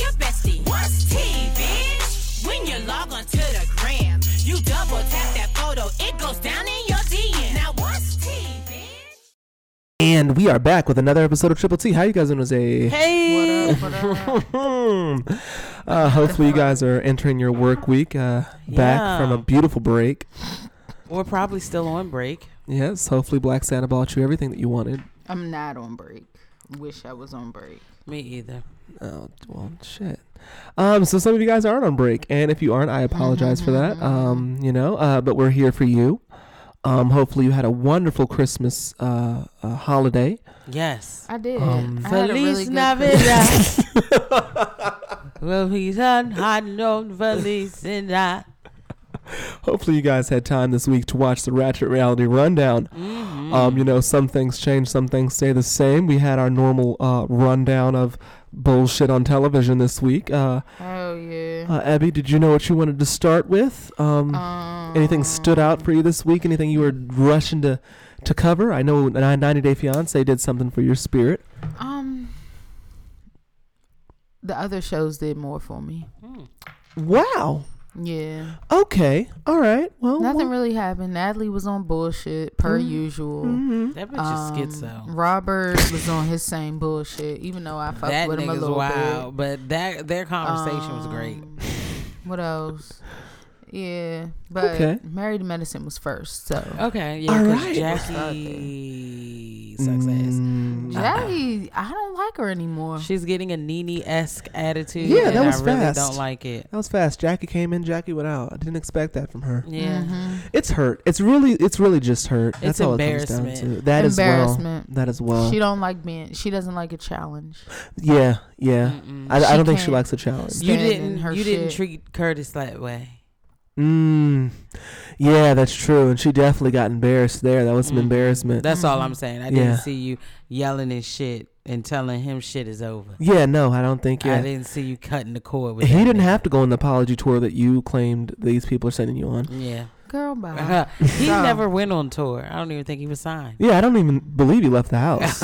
your bestie. What's tea, bitch? When you log on to the gram, you double tap that photo, it goes down in your DM. Now what's tea, bitch? And we are back with another episode of Triple T. How you guys doing today? Hey! What up? What up? Hopefully you guys are entering your work week back from a beautiful break. We're probably still on break. Yes, hopefully Black Santa bought you everything that you wanted. I'm not on break. Wish I was on break. Me either. Oh, well, shit. So some of you guys aren't on break. And if you aren't, I apologize for that. But we're here for you. Hopefully you had a wonderful Christmas holiday. Yes, I did. I had a really good Christmas. Hopefully you guys had time this week to watch the Ratchet Reality Rundown. Some things change, some things stay the same. We had our normal rundown of bullshit on television this week. Abby, did you know what you wanted to start with? Anything stood out for you this week? Anything you were rushing to cover? I know 90 Day Fiance did something for your spirit. The other shows did more for me. Wow. Yeah. Okay. All right. Well, nothing really happened. Natalie was on bullshit per usual. That bitch is schizo. Robert was on his same bullshit, even though I fucked with him a little bit. But their conversation was great. What else? Yeah, but Married to Medicine was first. So all right. Jackie sucks ass. Jackie, I don't like her anymore. She's getting a Nene-esque attitude. Yeah, that was fast. I really don't like it. That was fast. Jackie came in, Jackie went out. I didn't expect that from her. Yeah, it's hurt. It's really just hurt. That's all it comes down to. That is embarrassment. That as well. She doesn't like a challenge. Yeah, yeah. I don't think she likes a challenge. You didn't treat Curtis that way. Yeah, that's true. And she definitely got embarrassed there. That was some embarrassment. That's all I'm saying. I didn't see you yelling and shit and telling him shit is over. Yeah, no, I don't think I didn't see you cutting the cord with him. He didn't have to go on the apology tour that you claimed these people are sending you on. Yeah. Girl, bye. He never went on tour. I don't even think he was signed. Yeah, I don't even believe he left the house.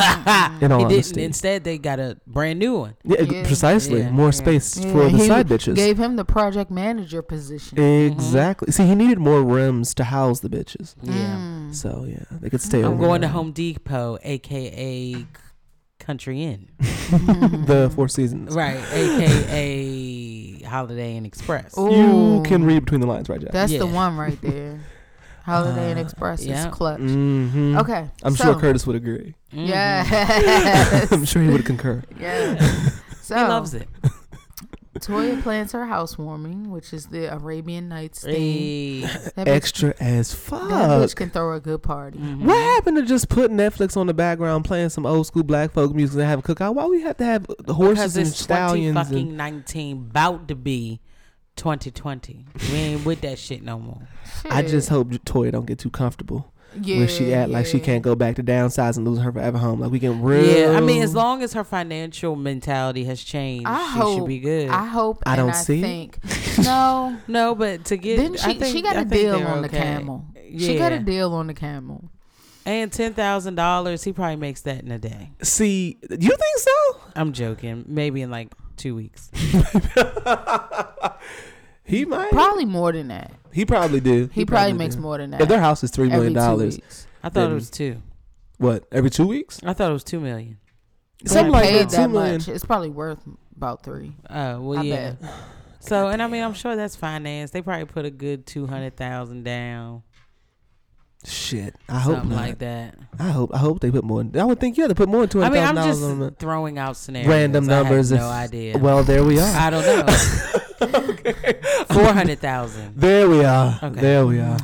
In all honesty. Instead, they got a brand new one. Yeah, yeah. Precisely. Yeah. More space for the side bitches. Gave him the project manager position. Exactly. See, he needed more rooms to house the bitches. Yeah. So, yeah, they could stay over. I'm going to Home Depot, a.k.a. Country Inn. The Four Seasons. Right, a.k.a. Holiday Inn Express. Ooh. You can read between the lines, right, Jack? That's the one right there. Holiday Inn Express is clutch. Okay. I'm sure Curtis would agree. Yeah. I'm sure he would concur. Yeah. So, he loves it. Toya plans her housewarming, which is the Arabian Nights thing. Extra as fuck. That bitch can throw a good party. What happened to just putting Netflix on the background, playing some old school black folk music and have a cookout? Why we have to have horses and stallions? Because it's 2019, about to be 2020. We ain't with that shit no more. Shit. I just hope Toya don't get too comfortable. Yeah, where she at like she can't go back to downsize and lose her forever home. Like we can I mean, as long as her financial mentality has changed, she should be good. I hope. I don't think. No, but to get then she got a deal on the camel. Yeah. She got a deal on the camel. And $10,000, he probably makes that in a day. See, you think so? I'm joking. Maybe in like 2 weeks. He might probably more than that. He probably do. He probably makes more than that. If their house is $3 million, I thought it was 2. What? Every 2 weeks? I thought it was $2 million. Something like that. $2 million. It's probably worth about 3. Oh well, yeah. So and I mean, I'm sure that's finance. They probably put a good $200,000 down. Shit, I hope something like that. I hope they put more. I would think you had to put more than $200,000. I mean, I'm just throwing out scenarios. Random numbers. I have no idea. Well, there we are. I don't know. Okay. 400,000. There we are. Okay. There we are.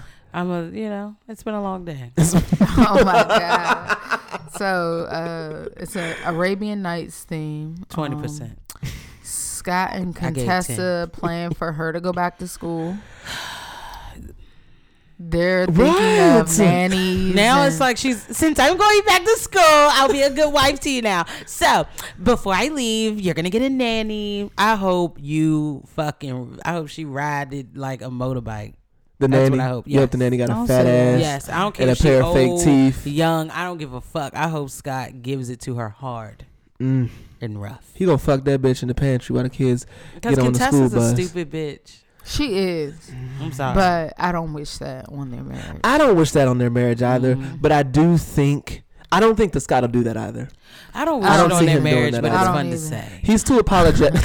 It's been a long day. Oh my God. So it's an Arabian Nights theme. 20%. Scott and Contessa plan for her to go back to school. They're thinking of nannies. Now it's like she's, since I'm going back to school, I'll be a good wife to you now. So before I leave, you're going to get a nanny. I hope she ride it like a motorbike. The nanny. That's what I hope. Yes. You hope the nanny got a fat ass. Yes. I don't care if she's old. And a pair of fake teeth. Young. I don't give a fuck. I hope Scott gives it to her hard. And rough. He gonna fuck that bitch in the pantry while the kids get on the school bus. Because Contessa's a stupid bitch. She is. I'm sorry. But I don't wish that on their marriage. I don't wish that on their marriage either. Mm-hmm. But I don't think that Scott will do that either. I don't wish it on their marriage, but it's fun to say. He's too apologetic.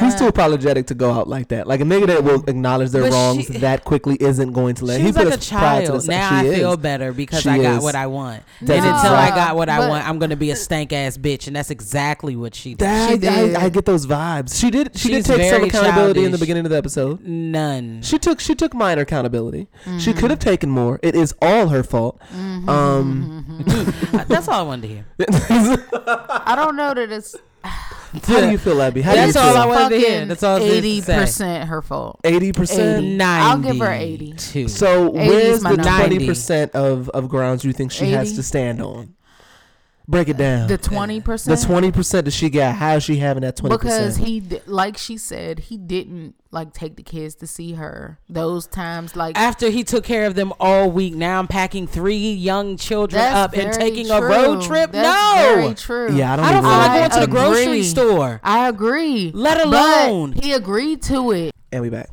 He's too apologetic to go out like that. Like a nigga that will acknowledge their wrongs that quickly isn't going to let. He's like a child. Now I feel better because I got what I want. And until I got what I want, I'm going to be a stank ass bitch, and that's exactly what she did. I get those vibes. She did take some accountability in the beginning of the episode. None. She took minor accountability. She could have taken more. It is all her fault. That's all I wanted to hear. I don't know that it's. How do you feel, Abby? That's all I wanted to hear. That's all. 80% her fault. 80%. 90. I'll give her 80. So where's the 20% of grounds you think she has to stand on? Break it down. The 20%. The 20% that she got. How is she having that 20%? Because he, like she said, he didn't like take the kids to see her. Those times, like after he took care of them all week. Now I'm packing 3 young children up and taking a road trip. That's very true. Yeah, I don't feel like going to the grocery store. I agree. Let alone he agreed to it. And we back.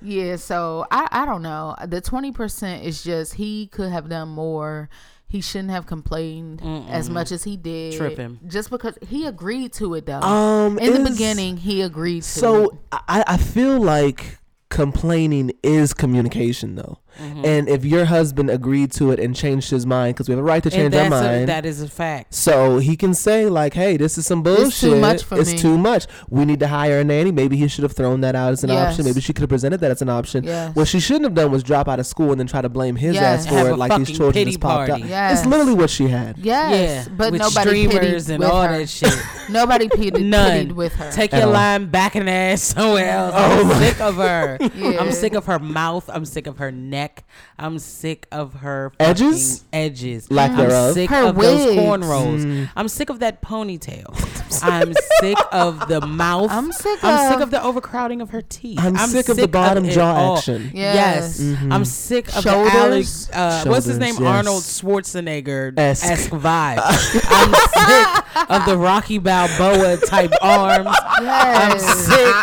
Yeah. So I don't know. The 20% is just he could have done more. He shouldn't have complained as much as he did. Tripping. Just because he agreed to it, though. In the beginning, he agreed to it. So I feel like complaining is communication, though. Mm-hmm. And if your husband agreed to it and changed his mind, because we have a right to change our mind. That is a fact. So he can say, like, hey, this is some bullshit. It's too much for me. It's too much. We need to hire a nanny. Maybe he should have thrown that out as an option. Maybe she could have presented that as an option. Yes. What she shouldn't have done was drop out of school and then try to blame his ass for it, like these children just popped up. Yes. It's literally what she had. Yes. Yeah. But with nobody pitied and with all her. That shit. Nobody pitied with her. Take your line back in the ass somewhere else. I'm sick of her. Yeah. I'm sick of her mouth. I'm sick of her neck. I'm sick of her edges. Lack thereof. I'm sick of those cornrows. I'm sick of that ponytail. I'm sick of the mouth. I'm sick of the overcrowding of her teeth. I'm sick of the bottom jaw action. Yes. Mm-hmm. I'm sick of shoulders. The Alex, what's his name? Yes. Arnold Schwarzenegger esque vibe. I'm sick of the Rocky Balboa type arms. Yes. I'm sick.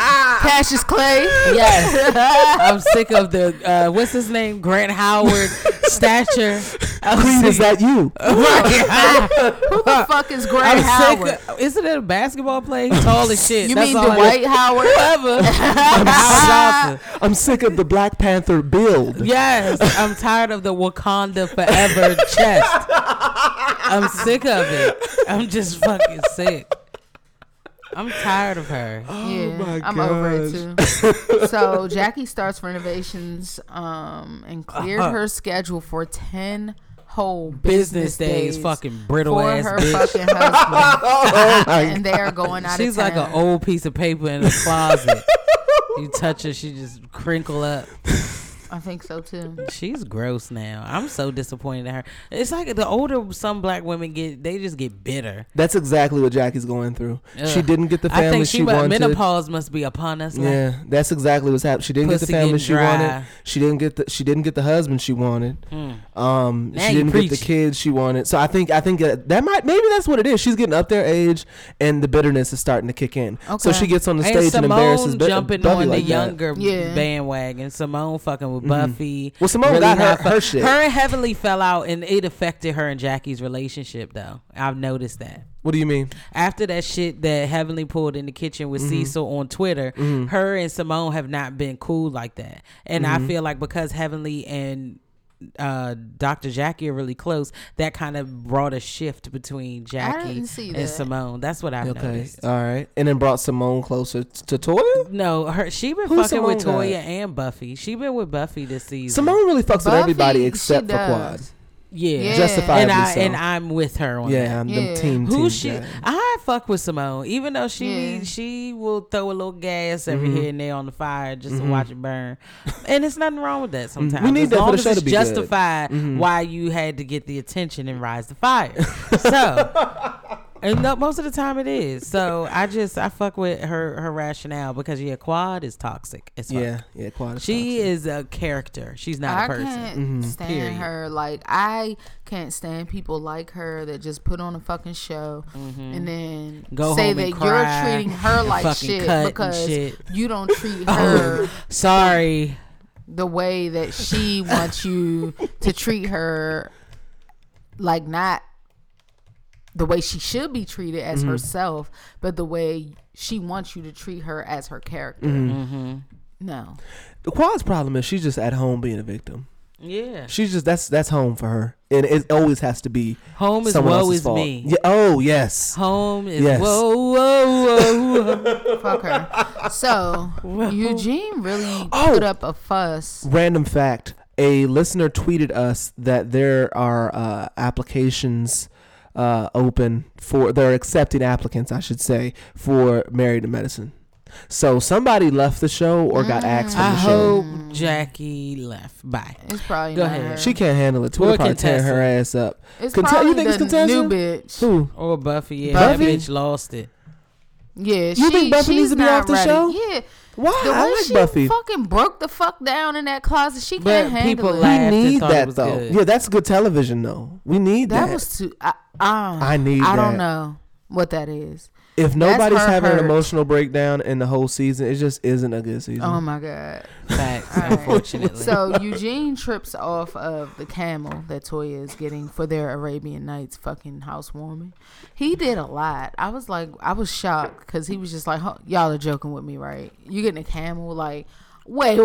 Cassius Clay. Yes. I'm sick of the what's his name? Grant Howard stature. Queen, is that you? Who the fuck is Grant Howard? Isn't it a basketball player? He's tall as shit. You mean Dwight Howard? Whoever. I'm sick of the Black Panther build. Yes. I'm tired of the Wakanda Forever chest. I'm sick of it. I'm just fucking sick. I'm tired of her. Oh yeah, my gosh. I'm over it too. So Jackie starts renovations and cleared her schedule for 10 whole business days. Fucking brittle for ass her bitch. Fucking husband. Oh my and they are going out. She's of town. Like an old piece of paper in a closet. You touch her, she just crinkle up. I think so too. She's gross now. I'm so disappointed in her. It's like the older some black women get, they just get bitter. That's exactly what Jackie's going through. Ugh. She didn't get the family she wanted. Menopause must be upon us. Yeah, like, that's exactly what's happened. She didn't get the family she wanted. She didn't get the husband she wanted. She didn't get the kids she wanted. So I think that might maybe that's what it is. She's getting up their age, and the bitterness is starting to kick in. Okay. So she gets on the stage and embarrasses Buffy jumping on the younger bandwagon. Simone fucking. Buffy. Well, Simone really got her shit. Her and Heavenly fell out, and it affected her and Jackie's relationship, though. I've noticed that. What do you mean? After that shit that Heavenly pulled in the kitchen with Cecil on Twitter, her and Simone have not been cool like that. And I feel like because Heavenly and Dr. Jackie are really close, that kind of brought a shift between Jackie and Simone. That's what I've noticed. All right. And then brought Simone closer to Toya? No, she been fucking Simone with Toya and Buffy. She been with Buffy this season. Simone really fucks with everybody except for Quad. Yeah. Justifiably and so. And I'm with her on that. Yeah, I'm the team. Who's she? Guy. I fuck with Simone, even though she will throw a little gas every here and there on the fire just to watch it burn. And it's nothing wrong with that sometimes. We need as that long for the as show to be justified good. Why you had to get the attention and rise the fire. So... And most of the time it is. So I fuck with her rationale because Quad is toxic as fuck. Yeah, Quad is toxic. She is a character. She's not a person. I can't stand her. Like, I can't stand people like her that just put on a fucking show and then go say that you're treating her like shit because you don't treat her. Sorry. The way that she wants you to treat her, like, not the way she should be treated as herself, but the way she wants you to treat her as her character. No. The Quad's problem is she's just at home being a victim. Yeah. She's just, that's home for her. And it always has to be home is woe is fault. Me. Yeah, oh, yes. Home is woe. Fuck her. So, Eugene really put up a fuss. Random fact. A listener tweeted us that there are applications open for, they're accepting applicants, I should say, for Married to Medicine. So somebody left the show or got axed from the show. I hope Jackie left. Bye. It's probably go ahead. Her. She can't handle it. Twitter probably tearing her ass up. It's probably you think the new bitch. Who? Or Buffy. Yeah, Buffy? That bitch lost it. Yeah, you think Buffy needs to be off the show? Yeah. Why? The way she Buffy fucking broke the fuck down in that closet. She can't handle it. We need that though. Good. Yeah, that's good television though. We need that. That was too. I need. I don't know what that is. If nobody's having an emotional breakdown in the whole season, it just isn't a good season. Oh my god. Facts. Unfortunately. So Eugene trips off of the camel that Toya is getting for their Arabian Nights fucking housewarming. He did a lot. I was shocked because he was just like, y'all are joking with me, right? You getting a camel? Like, wait.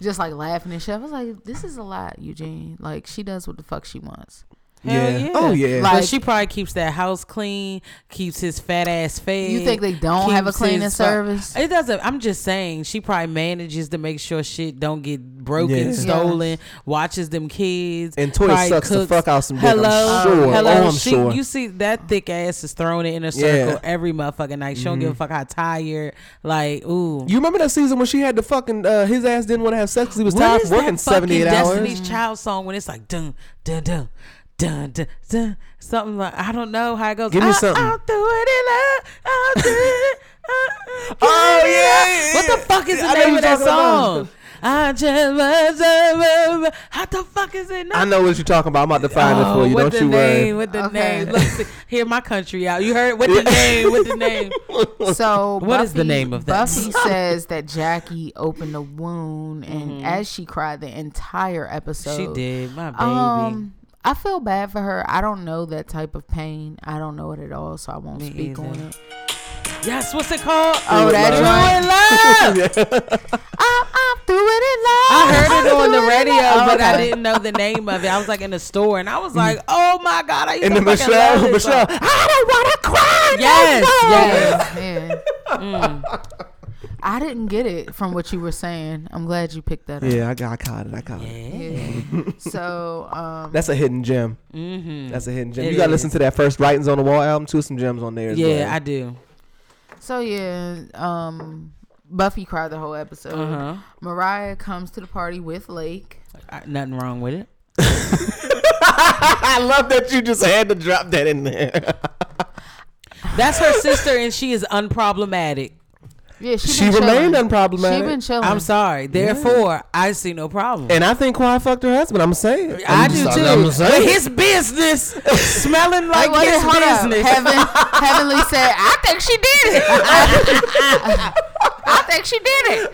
Just like laughing and shit. I was like, this is a lot, Eugene. Like, she does what the fuck she wants. Hell yeah. Oh yeah. Like, but she probably keeps that house clean, keeps his fat ass fed. You think they don't have a cleaning service? It doesn't. I'm just saying she probably manages to make sure shit don't get broken, stolen, watches them kids. And Toya sucks the fuck out some dick. I'm sure. You see that thick ass is thrown in a circle every motherfucking night. She don't give a fuck how tired. Like, ooh. You remember that season when she had the fucking his ass didn't want to have sex because he was tired of working 78 hours? Destiny's Child song when it's like dun dun dun. Dun, dun, dun, something like, I don't know how it goes. Give me something. I'll do it in love. I'll do it. What the fuck is the name of that song? I just love. How the fuck is it? I know what you're talking about. I'm about to find it for you. Don't you worry. With the name. Look, see, hear my country out. You heard? With the name. With the name. So what is the name of that? Buffy says that Jackie opened the wound, and as she cried the entire episode, she did. My baby. I feel bad for her. I don't know that type of pain. I don't know it at all, so I won't speak on it. Yes, what's it called? Oh, that's True in Love. I'm through it in love. I heard it on the radio, but I didn't know the name of it. I was like in the store, and I was like, oh my God. I used and to fucking love this Michelle, song. I don't want to cry. Yes. I didn't get it from what you were saying. I'm glad you picked that up. Yeah, I caught it. Yeah. So that's a hidden gem. That's a hidden gem. You gotta listen to that first Writings on the Wall album too. Some gems on there. I do. So Buffy cried the whole episode. Mariah comes to the party with Lake. Nothing wrong with it. I love that you just had to drop that in there. That's her sister, and she is unproblematic. Yeah, she remained unproblematic. She been chilling. I'm sorry. Therefore, I see no problem. And I think Quad fucked her husband. I'm saying. I do too. But his business, smelling like his business. Heavenly said, I think she did it. I think she did it.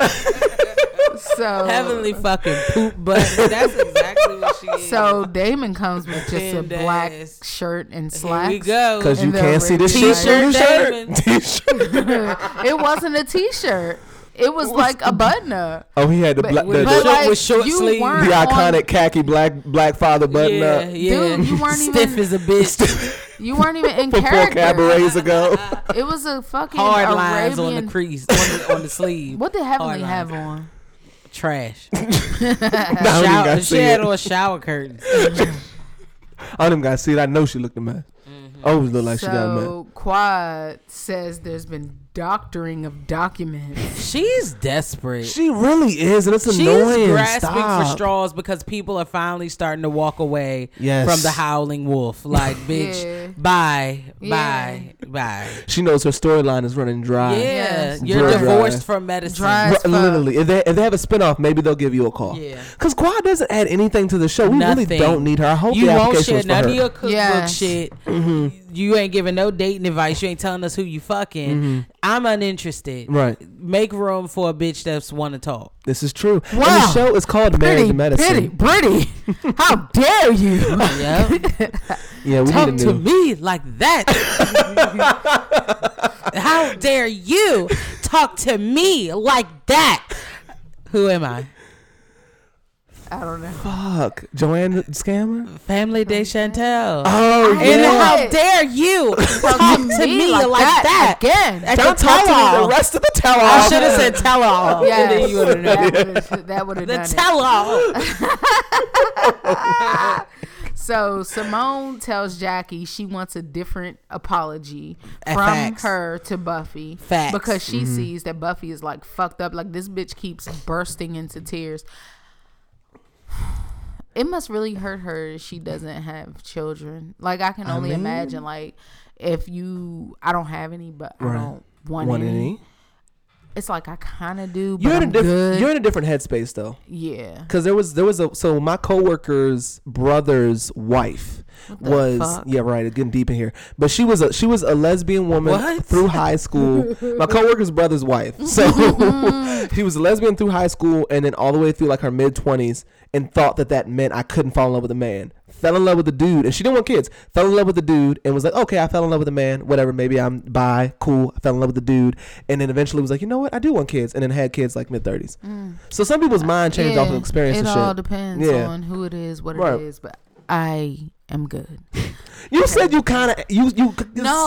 So Heavenly fucking poop butt. That's exactly what she is. So Damon comes with just a black shirt and slacks. Here we go. Because you can't see the T-shirt. It wasn't a T-shirt. It was like a button-up. Oh, he had the short sleeve, the iconic khaki black father button-up. Yeah. Dude, you weren't stiff as a bitch. You weren't even in character. Four cabarets ago. It was a fucking hard Arabian lines on the crease on the sleeve. What did Heavenly have on? Trash. She had on shower curtains. I don't even gotta see it. I know she looked a mess. Mm-hmm. Always look like she got mad. So Quad says there's been doctoring of documents. She's desperate. She really is, and it's annoying. She's grasping for straws because people are finally starting to walk away from the howling wolf. Like, bitch, bye. She knows her storyline is running dry. Yeah, you're divorced from medicine. Literally, if they have a spinoff, maybe they'll give you a call. Yeah, because Quad doesn't add anything to the show. We really don't need her. I hope you won't share none of your cookbook shit. Mm-hmm. You ain't giving no dating advice. You ain't telling us who you fucking. Mm-hmm. I'm uninterested. Right. Make room for a bitch that's want to talk. This is true. Wow. And the show is called Married to Medicine. Pretty. How dare you? Yeah, we talk to me like that. How dare you talk to me like that? Who am I? I don't know. Fuck. Joanne Scammer? Family de Chantel. Oh, yeah. And how dare you talk to me like that. Again. Don't talk to me the rest of the tell-all. I should have said tell-all. Yeah, you would have. That would have done it. The tell-all. So Simone tells Jackie she wants a different apology from her to Buffy because she sees that Buffy is like fucked up. Like this bitch keeps bursting into tears. It must really hurt her if she doesn't have children. Like I can only imagine. Like if you, I don't have any, but I don't want any. It's like I kind of do. But you're in a different headspace though. Yeah. Because there was my coworker's brother's wife it's getting deep in here. But she was a lesbian woman through high school. My coworker's brother's wife. So she was a lesbian through high school and then all the way through like her mid-20s. And thought that meant I couldn't fall in love with a man. Fell in love with a dude. And she didn't want kids. Fell in love with a dude. And was like, okay, I fell in love with a man. Whatever, maybe I'm bi. Cool. I fell in love with a dude. And then eventually was like, you know what? I do want kids. And then had kids like mid-30s. Mm. So some people's mind changed off of experience and shit. It all depends on who it is, what it is. But I am good. You said you kind of... No,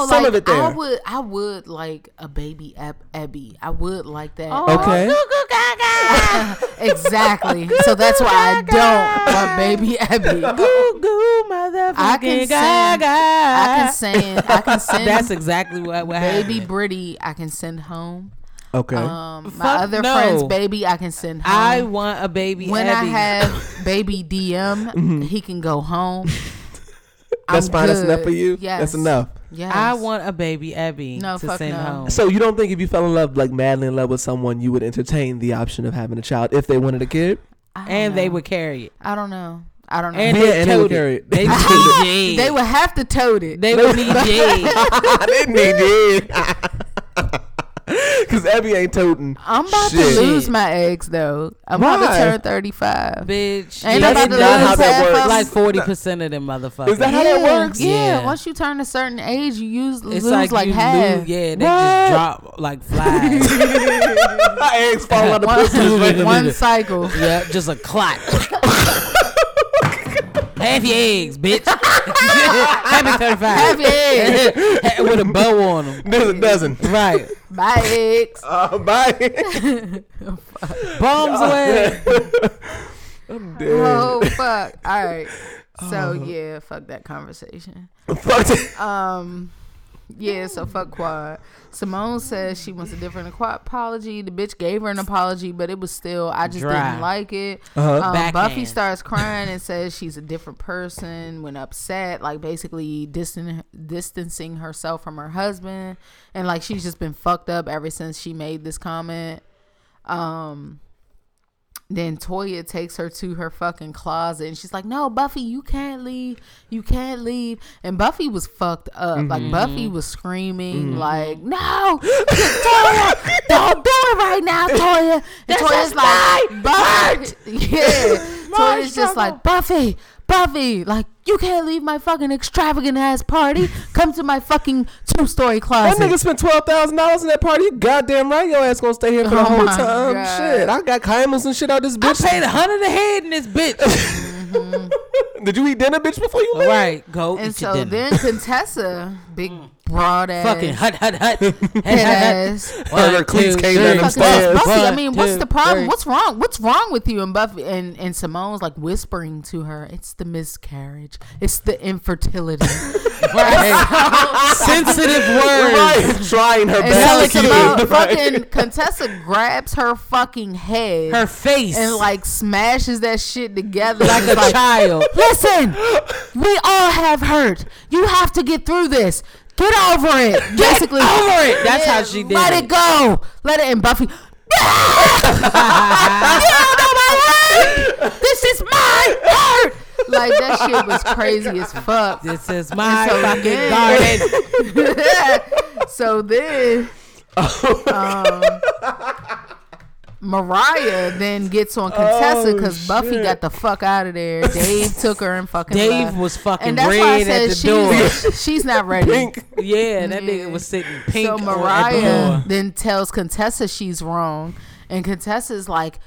some like, of it there. I would like a baby Abby. I would like that. Oh, okay. Exactly. So that's why I don't want baby Abby. Goo goo motherfucking I can send. That's exactly what happened. Baby Britty, I can send home. Okay. Friend's baby, I can send home. I want a baby Abby. I have baby DM, he can go home. That's fine. That's enough for you. Yes. That's enough. Yes. I want a baby Abby to send home. So you don't think if you fell in love, like madly in love with someone, you would entertain the option of having a child if they wanted a kid? And they would carry it. I don't know. And they would carry it. They need They would have to tote it. They would need They need it. Because Abby ain't toting. I'm about to lose my eggs though. I'm about to turn 35. Bitch. Ain't about to lose that. Like 40% of them motherfuckers. Is that how that works? Yeah. Once you turn a certain age, you lose like half. Lose, they just drop like flies. My eggs fall out of prison. One cycle. Yeah, just a clot. Half your eggs, bitch. Happy 35. Half your eggs. With a bow on them. There's a dozen. Right. Bye, eggs. Bye. Bombs away. I'm dead. Oh, fuck. All right. So, yeah, fuck that conversation. Fuck it. Yeah, so fuck Quad. Simone says she wants a different apology. The bitch gave her an apology, but it was still, I just didn't like it. Buffy starts crying and says she's a different person when upset, like basically distancing herself from her husband. And like she's just been fucked up ever since she made this comment. Then Toya takes her to her fucking closet and she's like, no, Buffy, you can't leave. And Buffy was fucked up. Mm-hmm. Like Buffy was screaming like, no, Toya, don't do it right now, Toya. And Toya's like, Buffy. Toya's just like, Buffy, like, you can't leave my fucking extravagant ass party. Come to my fucking 2-story closet. That nigga spent $12,000 in that party. You goddamn right your ass gonna stay here for the whole time. God. Shit, I got cameras and shit out this bitch. I paid $100 a head in this bitch. Did you eat dinner, bitch, before you leave? Right, go eat your dinner. Then Contessa, big broad ass fucking hut head ass. Her cleats came down them stairs. I mean, what's the problem? What's wrong? What's wrong with you? And Buffy and Simone's like whispering to her, it's the miscarriage, it's the infertility. Right. Sensitive words. Right. Trying her best. Simone, fucking Contessa grabs her fucking head, her face, and like smashes that shit together like a child. Listen, we all have hurt. You have to get through this. Get over it. Basically, get over it. That's how she did. Let it go. Let it. And Buffy, you don't know my life. This is my heart. Like, that shit was crazy as fuck. This is my fucking garden. So then Mariah then gets on Contessa because Buffy got the fuck out of there. Dave took her and fucking left. Was fucking red at the door. She's not ready. Pink. Yeah, that nigga was sitting pink. So Mariah then tells Contessa she's wrong, and Contessa's like,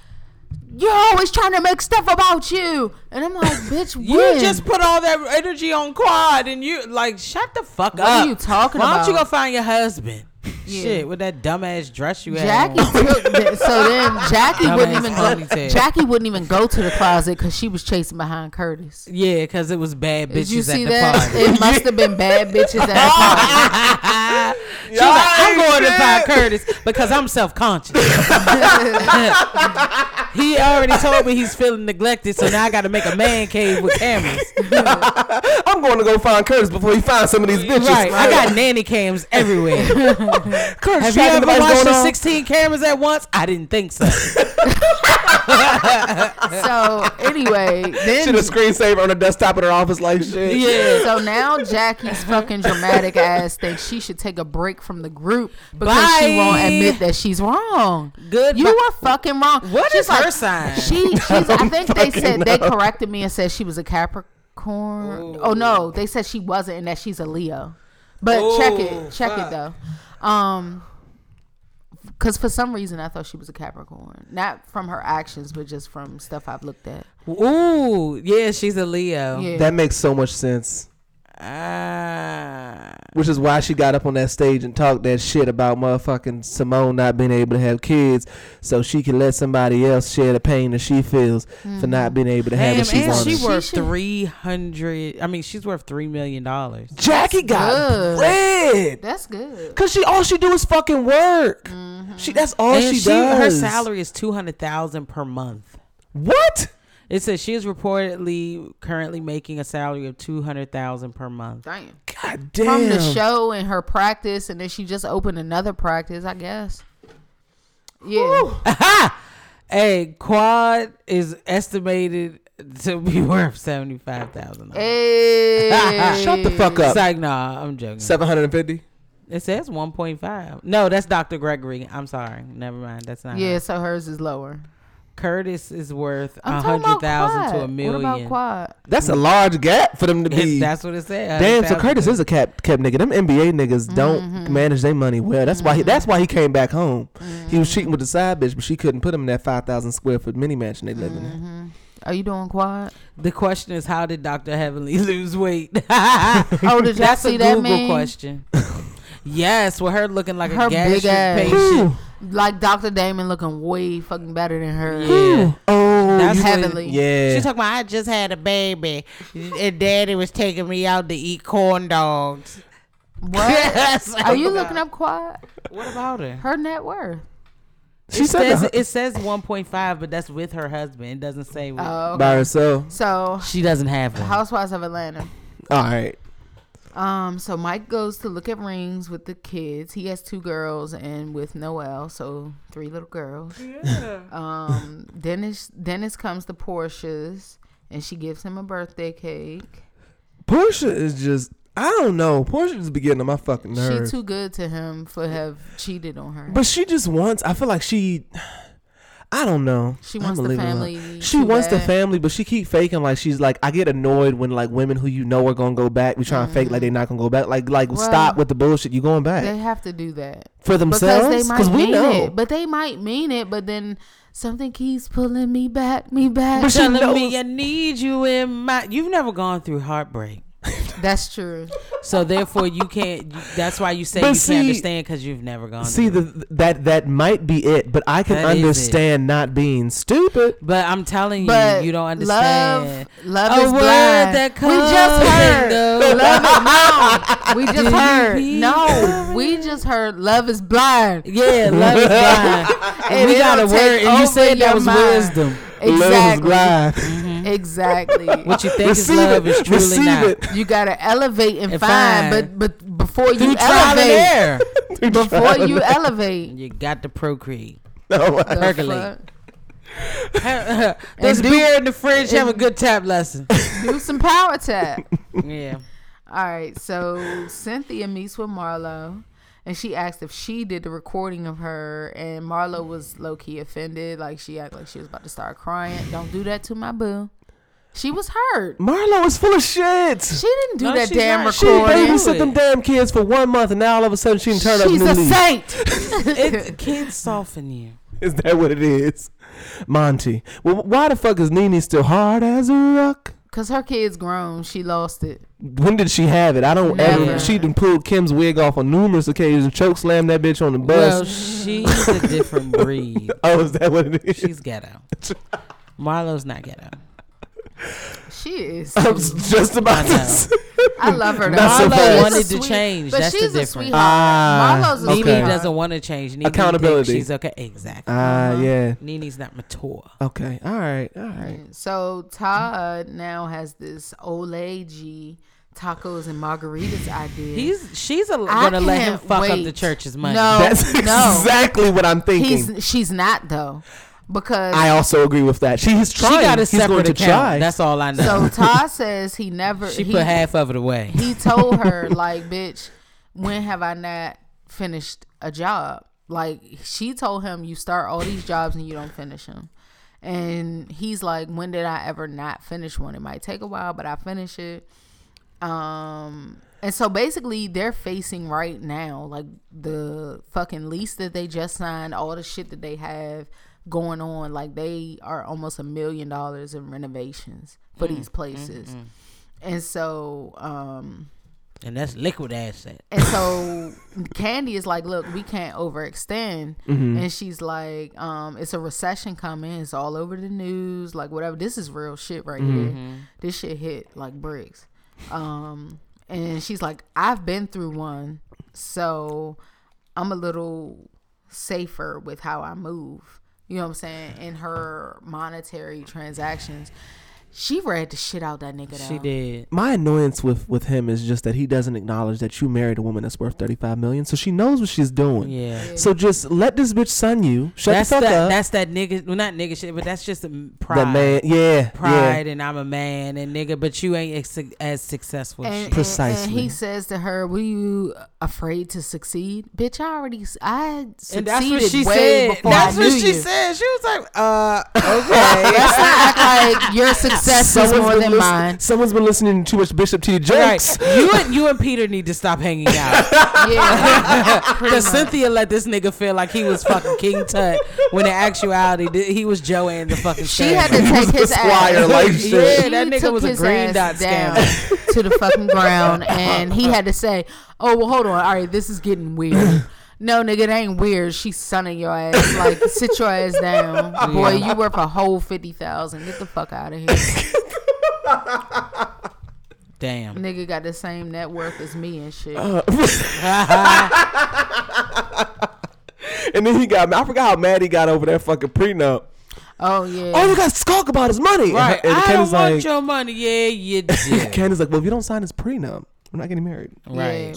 you're always trying to make stuff about you. And I'm like, bitch, when? You just put all that energy on Quad and you like, shut the fuck up. What are you talking about? Why don't you go find your husband? Yeah. Shit, with that dumbass dress you had. Jackie wouldn't even go to the closet because she was chasing behind Curtis. Yeah, because it was bad bitches. Did you see at the party? It must have been bad bitches at the party. She's like, I'm going to find Curtis because I'm self-conscious. He already told me he's feeling neglected, so now I got to make a man cave with cameras. I'm going to go find Curtis before he finds some of these bitches. Right, I got nanny cams everywhere. Have you ever watched the 16 cameras at once? I didn't think so. So anyway, then she the screensaver on the desktop in her office like shit. Yeah. So now Jackie's fucking dramatic ass thinks she should take a break from the group because she won't admit that she's wrong. Good. You are fucking wrong. What she's is like, her sign? She's I think they said they corrected me and said she was a Capricorn. Ooh. Oh no, they said she wasn't and that she's a Leo. But ooh, check it though. Because for some reason I thought she was a Capricorn. Not from her actions, but just from stuff I've looked at. Ooh, yeah, she's a Leo. Yeah. That makes so much sense. Which is why she got up on that stage and talked that shit about motherfucking Simone not being able to have kids so she can let somebody else share the pain that she feels for not being able to have it. She's worth $3 million. Jackie got bread. That's good because she all she do is fucking work. That's all she does. Her salary is $200,000 per month. What? It says she is reportedly currently making a salary of $200,000 per month. Damn. God damn. From the show and her practice, and then she just opened another practice, I guess. Yeah. Hey, Quad is estimated to be worth $75,000. Hey. Shut the fuck up. It's like, nah, I'm joking. 750. It says 1.5. No, that's Dr. Gregory. I'm sorry. Never mind. That's not. Yeah, her. So hers is lower. Curtis is worth $100,000 to $1 million. What about Quad? That's a large gap for them to be. That's what it said. Damn, so Curtis is a cap nigga. Them NBA niggas don't manage their money well. That's why. That's why he came back home. He was cheating with the side bitch, but she couldn't put him in that 5,000 square foot mini mansion they living in. Are you doing Quad? The question is, how did Dr. Heavenly lose weight? Oh, did y'all see that? That's a Google question. Yes, with her looking like her a gastric patient. Like Dr. Damon looking way fucking better than her. Yeah. Oh, that's Heavenly. Yeah. She talking about, I just had a baby and daddy was taking me out to eat corn dogs. What? So are you looking up Quad? What about her? Her net worth. It says 1.5, but that's with her husband. It doesn't say by herself. So she doesn't have one. Housewives of Atlanta. All right. So Mike goes to look at rings with the kids. He has 2 girls and with Noelle, so 3 little girls. Yeah. Dennis comes to Portia's and she gives him a birthday cake. Portia is just, I don't know. Portia is getting on my fucking nerves. She's too good to him for have cheated on her. But she just wants, I feel like she, I don't know. She wants the family. She wants the family, but she keep faking like she's like, I get annoyed when like women who you know are gonna go back, we try to fake like they're not gonna go back. Well, stop with the bullshit. You going back? They have to do that for themselves because we know. But they might mean it, but then something keeps pulling me back. But she knows. I need you in my. You've never gone through heartbreak. That's true. So therefore, you can't. That's why you say but you can't understand because you've never gone. See, that might be it, but I can understand not being stupid. But I'm telling you, but you don't understand. Love is blind. That comes. We just heard. We just heard. Love is blind. Yeah, love is blind. And we got a word, and you said that was wisdom. Exactly. Love is blind. Mm-hmm. Exactly. What you think is love is truly not. You gotta elevate and find, but before you elevate, you got to procreate. No, percolate. There's beer in the fridge. Have a good tap lesson. Do some power tap. Yeah. All right. So Cynthia meets with Marlo. And she asked if she did the recording of her, and Marlo was low-key offended. Like, she acted like she was about to start crying. Don't do that to my boo. She was hurt. Marlo is full of shit. She didn't do that damn recording. She babysit them damn kids for 1 month, and now all of a sudden she didn't turn up new leaves. She's a saint. Kids soften you. Is that what it is? Monty. Well, why the fuck is Nene still hard as a rock? Because her kid's grown. She lost it. When did she have it? I don't ever. She done pulled Kim's wig off on numerous occasions, choke slammed that bitch on the bus. Well, she's a different breed. Oh, is that what it is? She's ghetto. Marlo's not ghetto. She is. I was just about to say. I love her. Marlo wanted to change. That's the difference. Marlo's a sweetheart. Nene doesn't want to change. Nene accountability. She's okay. Exactly. Yeah. Nene's not mature. Okay. All right. So Todd now has this Olay tacos and margaritas idea. She's gonna let him fuck up the church's money. No, that's exactly what I'm thinking. She's not though. Because I also agree with that. She has tried. She got a separate account. Try. That's all I know. So Todd says he never. She put half of it away. He told her like, "Bitch, when have I not finished a job?" Like she told him, "You start all these jobs and you don't finish them." And he's like, "When did I ever not finish one? It might take a while, but I finish it." And so basically they're facing right now like the fucking lease that they just signed, all the shit that they have going on. Like they are almost $1 million in renovations for these places. And so and that's liquid asset. And so Candy is like, look, we can't overextend. And she's like, it's a recession coming, it's all over the news, like whatever. This is real shit right here. This shit hit like bricks. And she's like, I've been through one, so I'm a little safer with how I move. You know what I'm saying? In her monetary transactions. She read the shit out that nigga though. She did. My annoyance with him is just that he doesn't acknowledge that you married a woman that's worth $35 million, so she knows what she's doing. Yeah. So just let this bitch sun you. Shut the fuck up. That's that nigga. Well, not nigga shit, but that's just pride. That man. Yeah. Pride, yeah. And I'm a man and nigga, but you ain't as successful. And, precisely. And he says to her, "Were you afraid to succeed, bitch? I succeeded." And that's what she said. That's what she said. She was like, okay." That's not like you're successful. Someone's been listening to too much Bishop T jokes. Right. You and Peter need to stop hanging out. Yeah, because Cynthia let this nigga feel like he was fucking King Tut when in actuality he was Joanne the fucking. She had to take his ass. Like shit. Yeah, that nigga was a green dot scammer to the fucking ground, and he had to say, "Oh well, hold on, all right, this is getting weird." No, nigga, it ain't weird. She's sunning your ass. Like, sit your ass down. Yeah. Boy, you worth a whole $50,000. Get the fuck out of here. Damn. Nigga got the same net worth as me and shit. And then he got, I forgot how mad he got over that fucking prenup. Oh, yeah. All you got to skulk about is money. Right. And I don't want your money. Yeah, you do. Candace's like, well, if you don't sign this prenup, I'm not getting married. Right.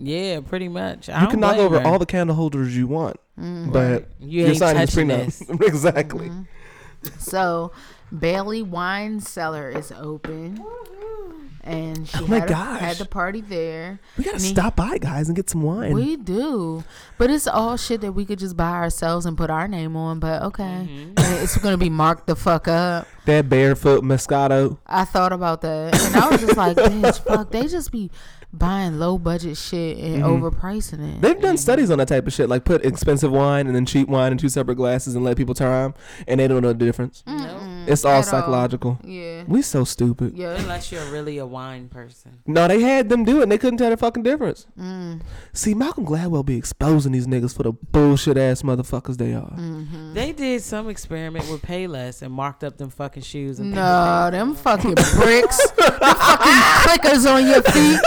Yeah, pretty much. You can knock over all the candle holders you want, but you're signing this prenup. Exactly. So Bailey Wine Cellar is open, and she had the party there. We gotta stop by, guys, and get some wine. We do, but it's all shit that we could just buy ourselves and put our name on. But okay, it's gonna be marked the fuck up. That barefoot Moscato. I thought about that, and I was just like, bitch, fuck, they just be buying low budget shit and overpricing it. They've done studies on that type of shit, like put expensive wine and then cheap wine in two separate glasses and let people try them, and they don't know the difference. It's all psychological. Yeah. We so stupid. Yeah, unless you're really a wine person. No, they had them do it and they couldn't tell the fucking difference. Mm. See, Malcolm Gladwell be exposing these niggas for the bullshit ass motherfuckers they are. Mm-hmm. They did some experiment with Payless and marked up them fucking shoes. And no, them fucking bricks. Them fucking clickers on your feet.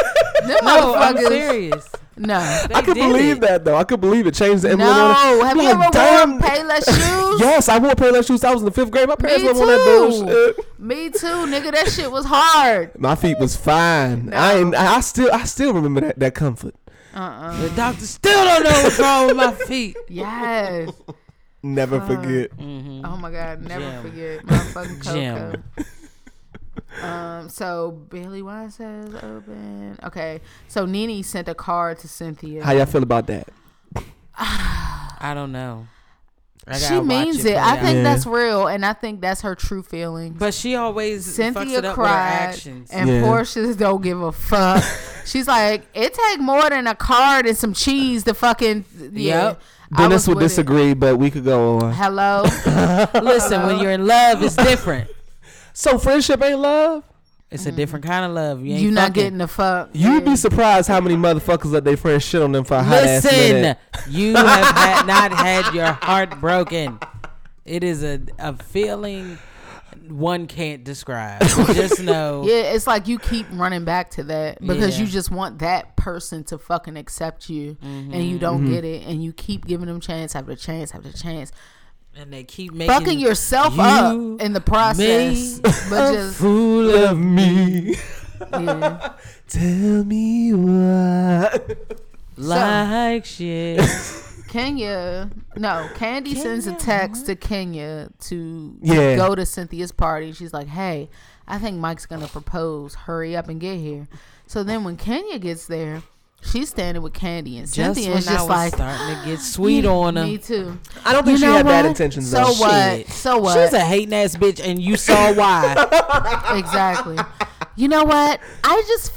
Them no, I'm serious. No, I could believe that though. I could believe it changed the emblem. No, have you ever worn Payless shoes? Yes, I wore Payless shoes. I was in the fifth grade. My parents wore that bullshit. Me too, nigga. That shit was hard. My feet was fine. No. I still remember that comfort. The doctor still don't know what's wrong with my feet. Yes. Never forget. Mm-hmm. Oh my God, never forget my fucking Coco. So Bailey Wine says open. Okay. So Nene sent a card to Cynthia. How y'all feel about that? I don't know. She means it. I think that's real, and I think that's her true feelings. But she always Cynthia fucks it up with her actions. And Portia don't give a fuck. She's like, it take more than a card and some cheese to fucking Dennis would disagree, but we could go on. Hello. Listen, when you're in love, it's different. So friendship ain't love. It's a different kind of love. You not fucking getting the fuck. You'd be surprised how many motherfuckers let their friends shit on them for a hot ass minute. Listen, you have not had your heart broken. It is a feeling one can't describe. Just know. Yeah, it's like you keep running back to that because you just want that person to fucking accept you, and you don't get it, and you keep giving them chance after chance after chance. And they keep making fucking yourself up in the process. But just fool of me. Yeah. Tell me why. Like shit. Kenya. No, Candy sends a text to Kenya to go to Cynthia's party. She's like, hey, I think Mike's going to propose. Hurry up and get here. So then when Kenya gets there, she's standing with Candy and Cynthia is just like starting to get sweet on her. Me too. I don't think she had bad intentions though. So what? So what? She's a hating ass bitch and you saw why. Exactly. You know what? I just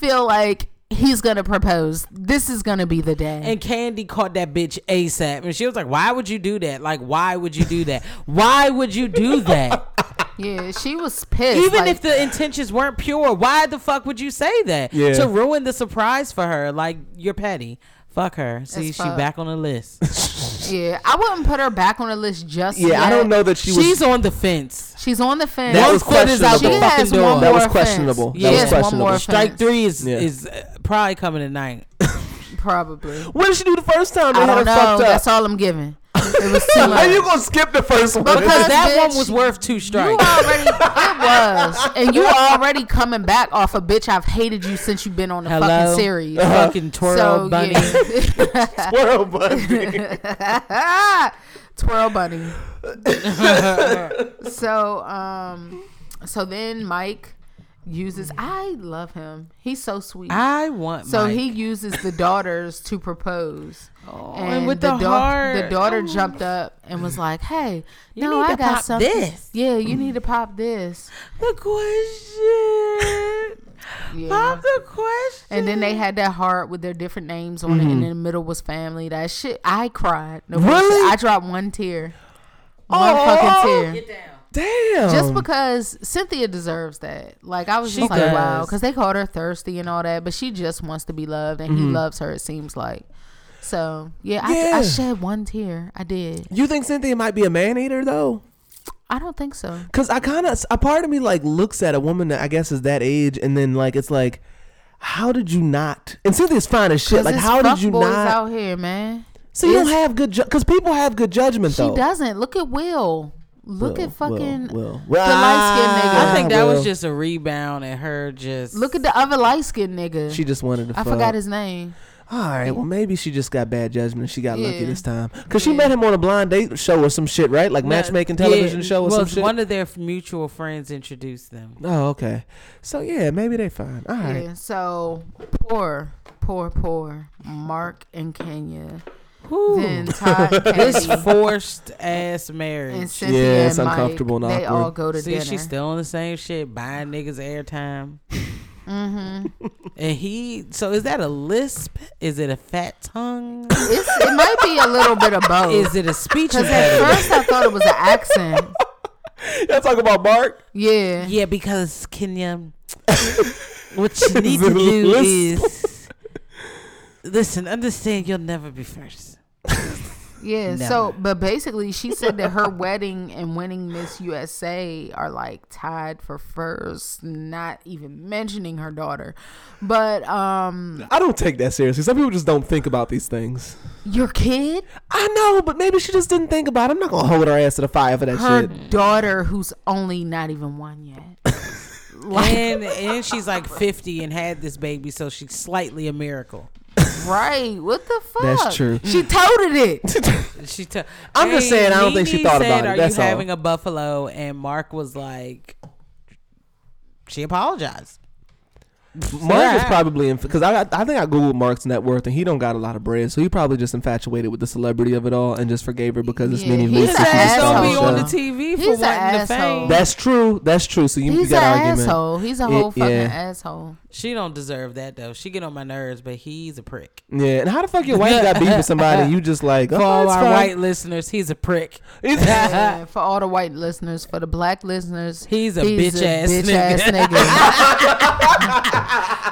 feel like he's gonna propose. This is gonna be the day. And Candy caught that bitch ASAP and she was like, why would you do that? Like, why would you do that? Why would you do that? Yeah, she was pissed. Even if the intentions weren't pure, why the fuck would you say that? Yeah. To ruin the surprise for her. Like, you're petty. Fuck her. See, she back on the list. I wouldn't put her back on the list just yet. Yeah, I don't know that she's on the fence. She's on the fence. That was questionable. She has one more. That was questionable. Strike three is probably coming tonight. Probably. What did she do the first time? I don't know. That's all I'm giving. It was too much. How you gonna skip the first one? Because that one was worth two strikes. You already coming back off a bitch. I've hated you since you've been on the fucking series. Fucking twirl bunny. Twirl bunny. Twirl bunny. So then Mike uses. I love him. He's so sweet. He uses the daughters to propose. Oh, and with the heart. The daughter jumped up and was like, hey, I got something. This. Yeah, you need to pop this. The question. Pop the question. And then they had that heart with their different names on it. And in the middle was family. That shit. I cried. No really? I dropped one tear. One fucking tear. Get down. Damn. Just because Cynthia deserves that. Like, I was just like, wow. Because they called her thirsty and all that. But she just wants to be loved. And he loves her, it seems like. So, I shed one tear. I did. You think Cynthia might be a man-eater, though? I don't think so. Because a part of me, like, looks at a woman that I guess is that age. And then, like, it's like, how did you not? And Cynthia's fine as shit. Like, how did you not? Because it's fuck boys out here, man. So you don't have good judgment. Because people have good judgment, though. She doesn't. Look at Will. Look at the light skinned nigga. I think that was just a rebound at her just. Look at the other light skinned nigga. She just wanted to fuck. I forgot his name. All right, well, maybe she just got bad judgment. She got lucky this time. Because she met him on a blind date show or some shit, right? Like matchmaking television show or some shit? One of their mutual friends introduced them. Oh, okay. So, maybe they fine. All right. Yeah, so, poor Mark and Kenya. Ooh. Then Todd, this forced ass marriage. And Cynthia it's and Mike, uncomfortable and awkward. They all go to dinner. See, she's still on the same shit, buying niggas airtime. Mm-hmm. And so is that a lisp? Is it a fat tongue? It might be a little bit of both. Is it a speech impediment? At first I thought it was an accent. Y'all talking about Mark? Yeah. Yeah, because Kenya, what you need to do is listen, understand you'll never be first. Yeah, never. So, but basically she said that her wedding and winning Miss USA are like tied for first, not even mentioning her daughter. But I don't take that seriously. Some people just don't think about these things. Your kid? I know, but maybe she just didn't think about it. I'm not going to hold her ass to the fire for that shit. Her daughter, who's only not even one yet. Like, and she's like 50 and had this baby, so she's slightly a miracle. Right, what the fuck? That's true. She toted it. I'm just saying, I don't think she thought about it. That's all. Are you having a buffalo? And Mark was like, she apologized. Mark was probably, because I think I googled Mark's net worth and he don't got a lot of bread, so he probably just infatuated with the celebrity of it all and just forgave her because it's many leases. He's an asshole. He's going to be on the TV for wanting the fame. That's true. So you got an argument. He's an asshole. He's a whole fucking asshole. She don't deserve that though. She get on my nerves, but he's a prick. Yeah, and how the fuck your wife got beef with somebody? And you just like, oh, for all our white listeners, he's a prick. Yeah, for all the white listeners, for the black listeners, he's a bitch ass nigga.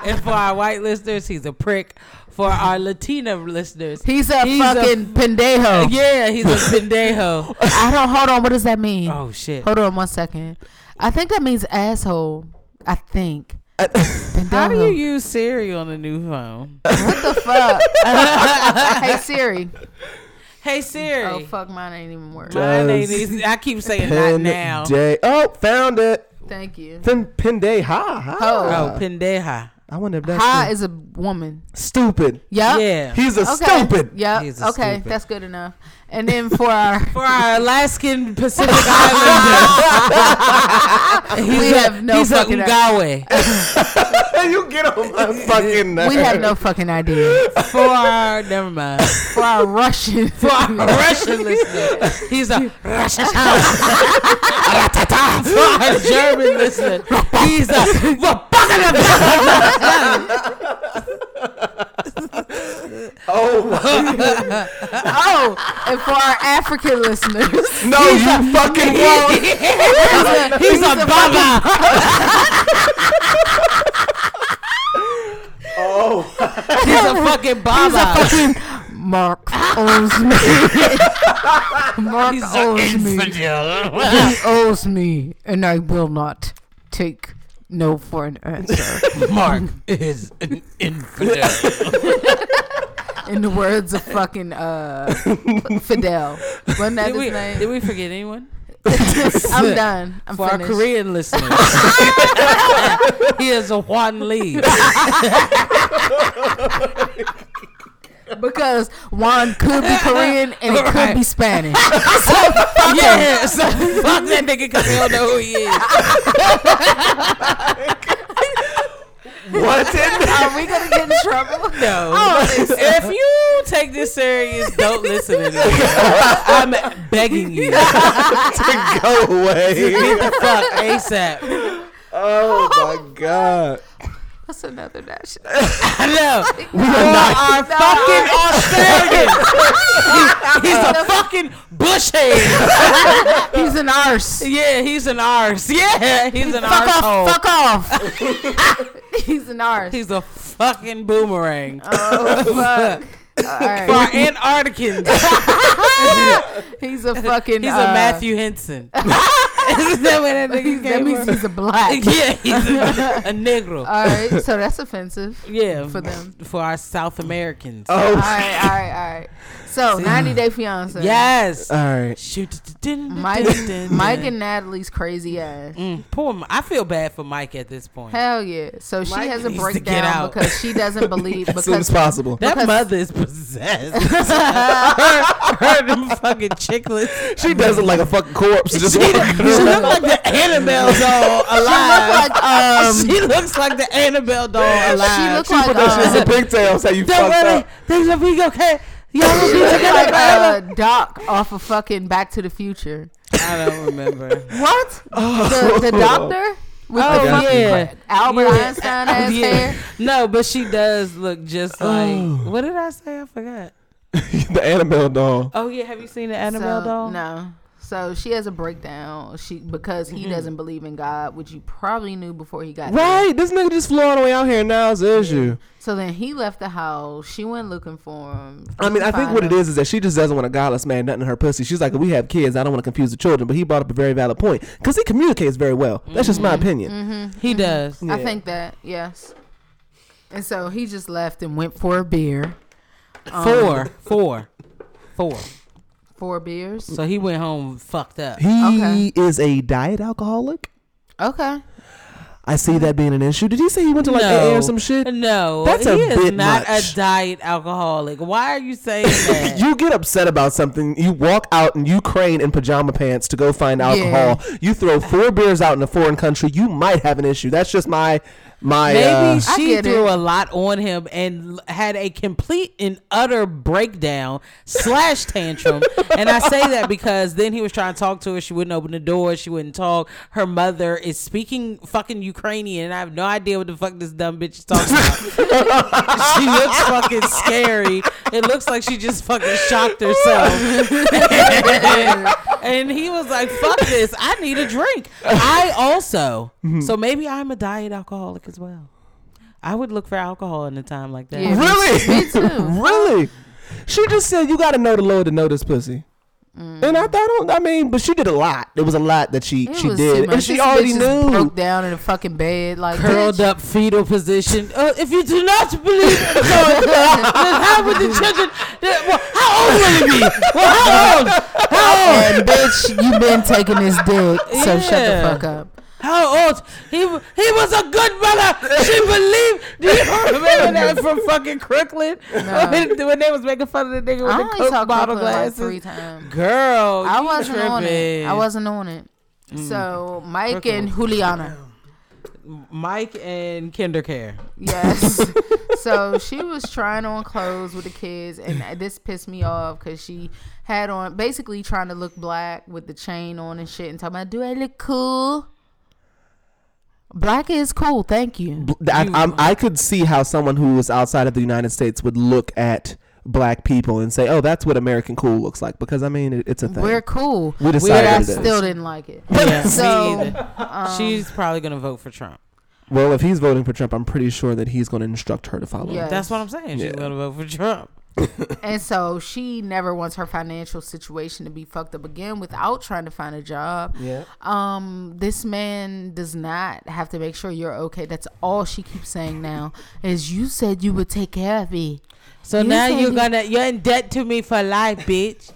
And for our white listeners, he's a prick. For our Latina listeners, he's a fucking pendejo. Yeah, he's a pendejo. Hold on, what does that mean? Oh shit. Hold on 1 second. I think that means asshole. I think. How do you use Siri on a new phone? What the fuck? Hey Siri. Oh fuck, mine ain't even working. I keep saying not now. Oh, found it. Thank you. Pendeja. Pendeja. I wonder if that's ha is a woman. Stupid. Yep. Yeah. He's a stupid. Yeah. Okay. Stupid. That's good enough. And then for our Alaskan Pacific Islanders, we have no fucking idea. You get on my fucking nerves. We have no fucking idea. For our Russian, listener, he's a Russian. For our German listener, he's a. And for our African listeners, no, you fucking won't. He's a baba. Oh, he's a fucking baba. He's a fucking Mark owes me. Mark he's owes me. Infidel. He owes me, and I will not take no for an answer. Mark is an infidel. In the words of fucking Fidel. Wasn't that his name? Did we forget anyone? I'm done. I'm for finished. Our Korean listeners, he is a Juan Lee. Because Juan could be Korean and it could be Spanish. So fuck that nigga because we don't know who he is. What? Are we going to get in trouble? No. If you take this serious, don't listen to this. I'm begging you to go away. Get the fuck ASAP. Oh my God. That's another dash. I know. We are fucking Australian. He's a fucking bushhead. He's an arse. Yeah, he's an arse. Yeah, he's an arsehole. Fuck off. Fuck off. He's an arse. He's a fucking boomerang. Oh, fuck. All right. For our Antarcticans. He's a Matthew Henson. Is that what that nigga that means he's a black. Yeah, he's a negro. All right, so that's offensive. Yeah, for them. For our South Americans. Oh. All right. So, 90 Day Fiance. Yes. All right. Mike and Natalie's crazy ass. Poor. I feel bad for Mike at this point. Hell yeah. So she has a breakdown because she doesn't believe as soon as possible. That mother is possessed. Her them fucking chicklets. She doesn't like a fucking corpse. She looks like the Annabelle doll alive. She looks like the Annabelle doll alive. She looks like a pigtail. So you fucked up. Things will be okay. Y'all will be together like Doc off of fucking Back to the Future. I don't remember. What? Oh. The doctor? With Albert Einstein ass hair? No, but she does look just like. What did I say? I forgot. The Annabelle doll. Oh yeah, have you seen the Annabelle doll? No. So she has a breakdown. She because he doesn't believe in God, which you probably knew before he got there. This nigga just flew all the way out here and now it's an issue. So then he left the house. She went looking for him. I mean, I think what it is that she just doesn't want a godless man nothing in her pussy. She's like, we have kids. I don't want to confuse the children. But he brought up a very valid point because he communicates very well. That's just my opinion. He does. Yeah. I think that, yes. And so he just left and went for a beer. Four beers. So he went home fucked up. He is a diet alcoholic. Okay. I see that being an issue. Did he say he went to like AA or some shit? No. That's a bit much. He is not a diet alcoholic. Why are you saying that? You get upset about something. You walk out and you crane in pajama pants to go find alcohol. Yeah. You throw four beers out in a foreign country. You might have an issue. That's just my. Maybe she threw a lot on him and had a complete and utter breakdown / tantrum. And I say that because then he was trying to talk to her. She wouldn't open the door. She wouldn't talk. Her mother is speaking fucking Ukrainian, and I have no idea what the fuck this dumb bitch is talking about. She looks fucking scary. It looks like she just fucking shocked herself. And he was like, fuck this. I need a drink. I also. So maybe I'm a diet alcoholic as well. I would look for alcohol in a time like that. Yeah, really? Me too. Really? She just said you gotta know the Lord to know this pussy. And but she did a lot. It was a lot that she did, and she already knew. Broke down in a fucking bed, like curled up, fetal position. If you do not believe in God, then how would the children? How old will it be? How old? And bitch, you been taking this dick, so shut the fuck up. How old? He was a good mother. She believed. Do you remember that from fucking Crooklyn? No. When they was making fun of the nigga with the Coke bottle glasses. Like 3 times. Girl, I wasn't tripping. On it. I wasn't on it. So Mike and Juliana. Mike and KinderCare. Yes. So she was trying on clothes with the kids, and this pissed me off because she had on basically trying to look black with the chain on and shit, and talking about, do I look cool? Black is cool, thank you. I could see how someone who was outside of the United States would look at black people and say, oh, that's what American cool looks like. Because, I mean, it's a thing. We're cool. We decided I still didn't like it. Yeah, so, she's probably going to vote for Trump. Well, if he's voting for Trump, I'm pretty sure that he's going to instruct her to follow him. That's what I'm saying. Yeah. She's going to vote for Trump. And so she never wants her financial situation to be fucked up again without trying to find a job. Yeah. This man does not have to make sure you're okay. That's all she keeps saying now is you said you would take care of me. So now you're in debt to me for life, bitch.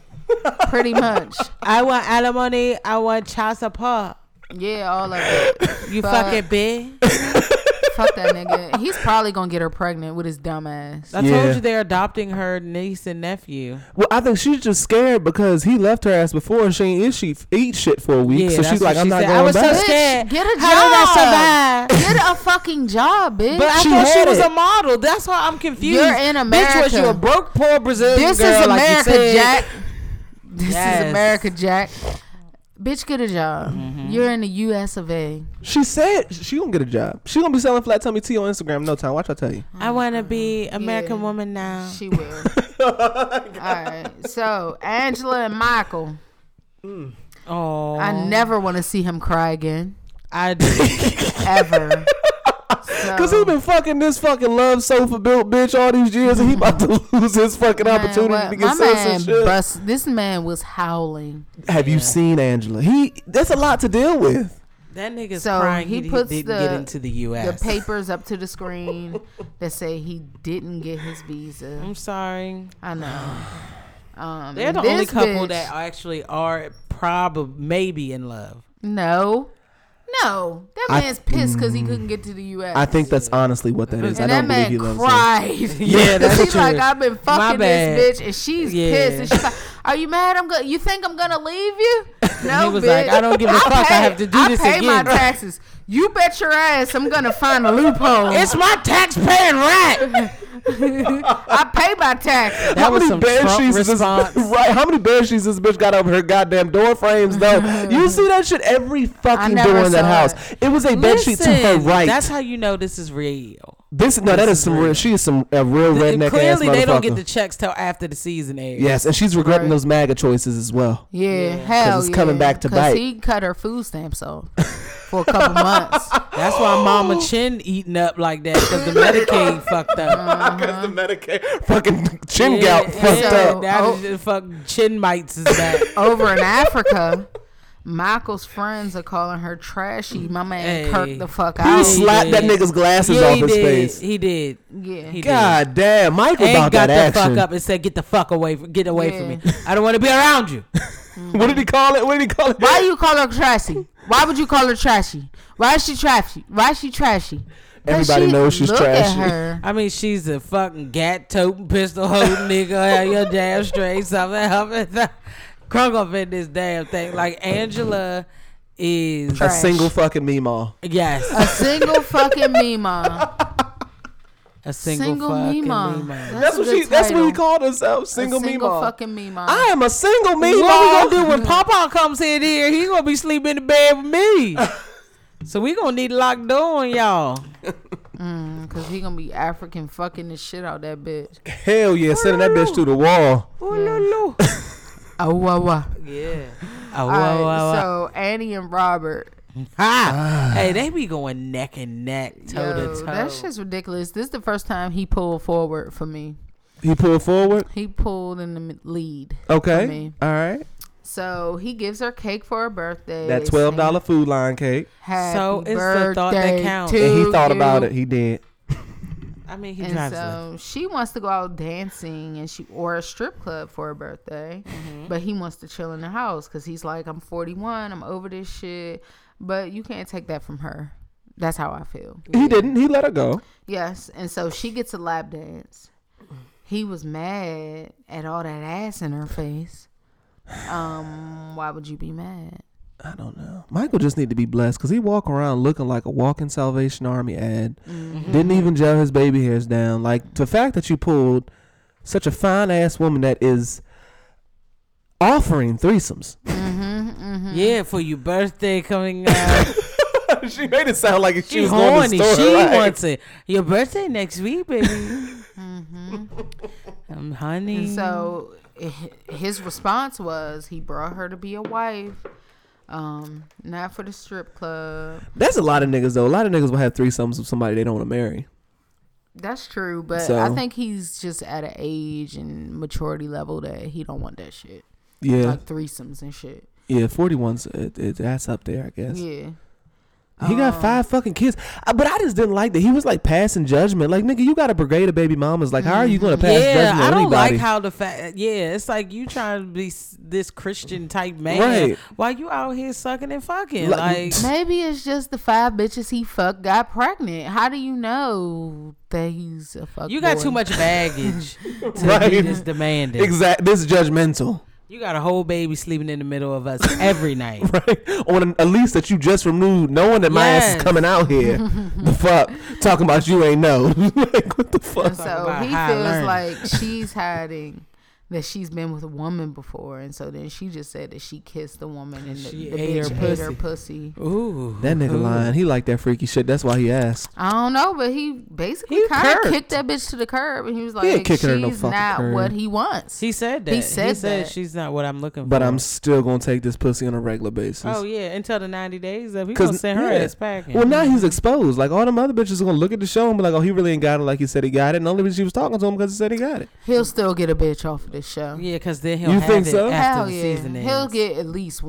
Pretty much. I want alimony. I want child support. Yeah, all of it. You fucking bitch. Fuck that nigga. He's probably gonna get her pregnant with his dumb ass. I told you they're adopting her niece and nephew. Well, I think she's just scared because he left her ass before and she eat shit for a week. So she's like, I'm not going back. I was so scared. Get a job. How did I survive? Get a fucking job, bitch. But I thought she was a model. That's why I'm confused. You're in America. Bitch, was you a broke, poor Brazilian girl? This is America, Jack. This is America, Jack. Bitch, get a job. You're in the U.S. of A. She said she gonna get a job. She gonna be selling flat tummy tea on Instagram in no time. Watch I tell you. I wanna be American woman now. She will. All right. So Angela and Michael. Oh. I never want to see him cry again. I do. Ever. Because he been fucking this fucking love sofa built bitch all these years, and he about to lose his fucking opportunity to get some shit. This man was howling. Have you seen Angela? That's a lot to deal with. That nigga's crying. He puts get into the U.S. the papers up to the screen that say he didn't get his visa. I'm sorry. I know. They're the only couple that actually are probably maybe in love. No, that man's pissed because he couldn't get to the U.S. I think that's honestly what that is. And I don't believe he loves him. Yeah, that's true. She's like, I've been fucking this bitch, and she's pissed. And she's like, are you mad? You think I'm gonna leave you? No, he was bitch. Like, I don't give a fuck. I have to do this again. I pay my taxes. You bet your ass I'm gonna find a loophole. It's my taxpaying right. I pay my taxes. That was some Trump response. Right? How many bed sheets this bitch got over her goddamn door frames though? You see that shit every fucking door in that house. It was a bed sheet to her right. That's how you know this is real. This no, that is some real. She is some a real redneck. Clearly, ass motherfucker. They don't get the checks till after the season airs. Yes, and she's regretting those MAGA choices as well. Yeah, hell, it's coming back to bite. He cut her food stamps off for a couple months. That's why Mama Chin eating up like that because the Medicaid fucked up. Because the Medicaid fucking chin gout fucked up. That is just fucking chin mites is back over in Africa. Michael's friends are calling her trashy. My man Kirk the fuck out. He slapped that nigga's glasses off his face. He did. Yeah. He God did. Damn, Michael and got that fuck up and said, "Get the fuck away! Get away from me! I don't want to be around you." Mm-hmm. What did he call it? What did he call it? Why you call her trashy? Why would you call her trashy? Why is she trashy? Why is she trashy? Everybody knows she's trashy. I mean, she's a fucking gat-toting, pistol-holding nigga. You're damn straight. Something. Crunk up in this damn thing. Like, Angela is trash. A single fucking meme-all. Yes. A single fucking meme-all. A single fucking meme-all. That's what he called himself. Single meme-all. A single fucking meme-all. I am a single meme-all. What we gonna do when Papa comes in here? He gonna be sleeping in the bed with me. So we gonna need locked door on y'all. Cause he gonna be African fucking the shit out that bitch. Hell yeah. Sending that bitch through the wall. Ooh, yeah. Yeah. So Annie and Robert. Hey, they be going neck and neck, toe to toe. That shit's ridiculous. This is the first time he pulled forward for me. He pulled forward? He pulled in the lead. Okay. For me. All right. So he gives her cake for her birthday. That $12 food line cake. It's the thought that counts. And he thought about it. He did. I mean, so she wants to go out dancing or a strip club for her birthday, but he wants to chill in the house because he's like, I'm 41, I'm over this shit, but you can't take that from her. That's how I feel. He didn't. He let her go. Yes, and so she gets a lap dance. He was mad at all that ass in her face. Why would you be mad? I don't know. Michael just need to be blessed because he walk around looking like a walking Salvation Army ad. Didn't even gel his baby hairs down. Like, the fact that you pulled such a fine ass woman that is offering threesomes. Yeah, for your birthday coming out. She made it sound like she was going to the store. She wants it. Your birthday next week, baby. Honey. And so his response was he brought her to be a wife. Not for the strip club. That's a lot of niggas though. A lot of niggas will have threesomes with somebody they don't want to marry. That's true, but so, I think he's just at an age and maturity level that he don't want that shit. Yeah, like threesomes and shit. Yeah, 41's that's up there, I guess. Yeah, he got 5 fucking kids, but I just didn't like that he was like passing judgment. Like, nigga, you got a brigade of baby mamas. Like, how are you gonna pass judgment on anybody? I don't like how the fact. Yeah, it's like you trying to be this Christian type man, right? Why you out here sucking and fucking? Like maybe it's just the 5 bitches he fucked got pregnant. How do you know that he's a fuck? You got boy. Too much baggage to be this demanding. Exactly, this is judgmental. You got a whole baby sleeping in the middle of us every night. Right? On a lease that you just removed, knowing that my ass is coming out here. The fuck? Talking about you ain't know. Like, what the fuck? And so he feels like she's hiding that she's been with a woman before. And so then she just said that she kissed the woman and the bitch ate her pussy. Ooh. That nigga lying. He like that freaky shit. That's why he asked. I don't know, but he basically kind of kicked that bitch to the curb. And he was like, she's not what he wants. He said that. He said she's not what I'm looking for. But I'm still going to take this pussy on a regular basis. Oh, yeah. Until the 90 days up. He's going to send her ass packing. Well, now he's exposed. Like, all them other bitches are going to look at the show and be like, oh, he really ain't got it like he said he got it. And the only reason she was talking to him because he said he got it. He'll still get a bitch off of this show. Yeah, because then he'll have it after the season ends. He'll get at least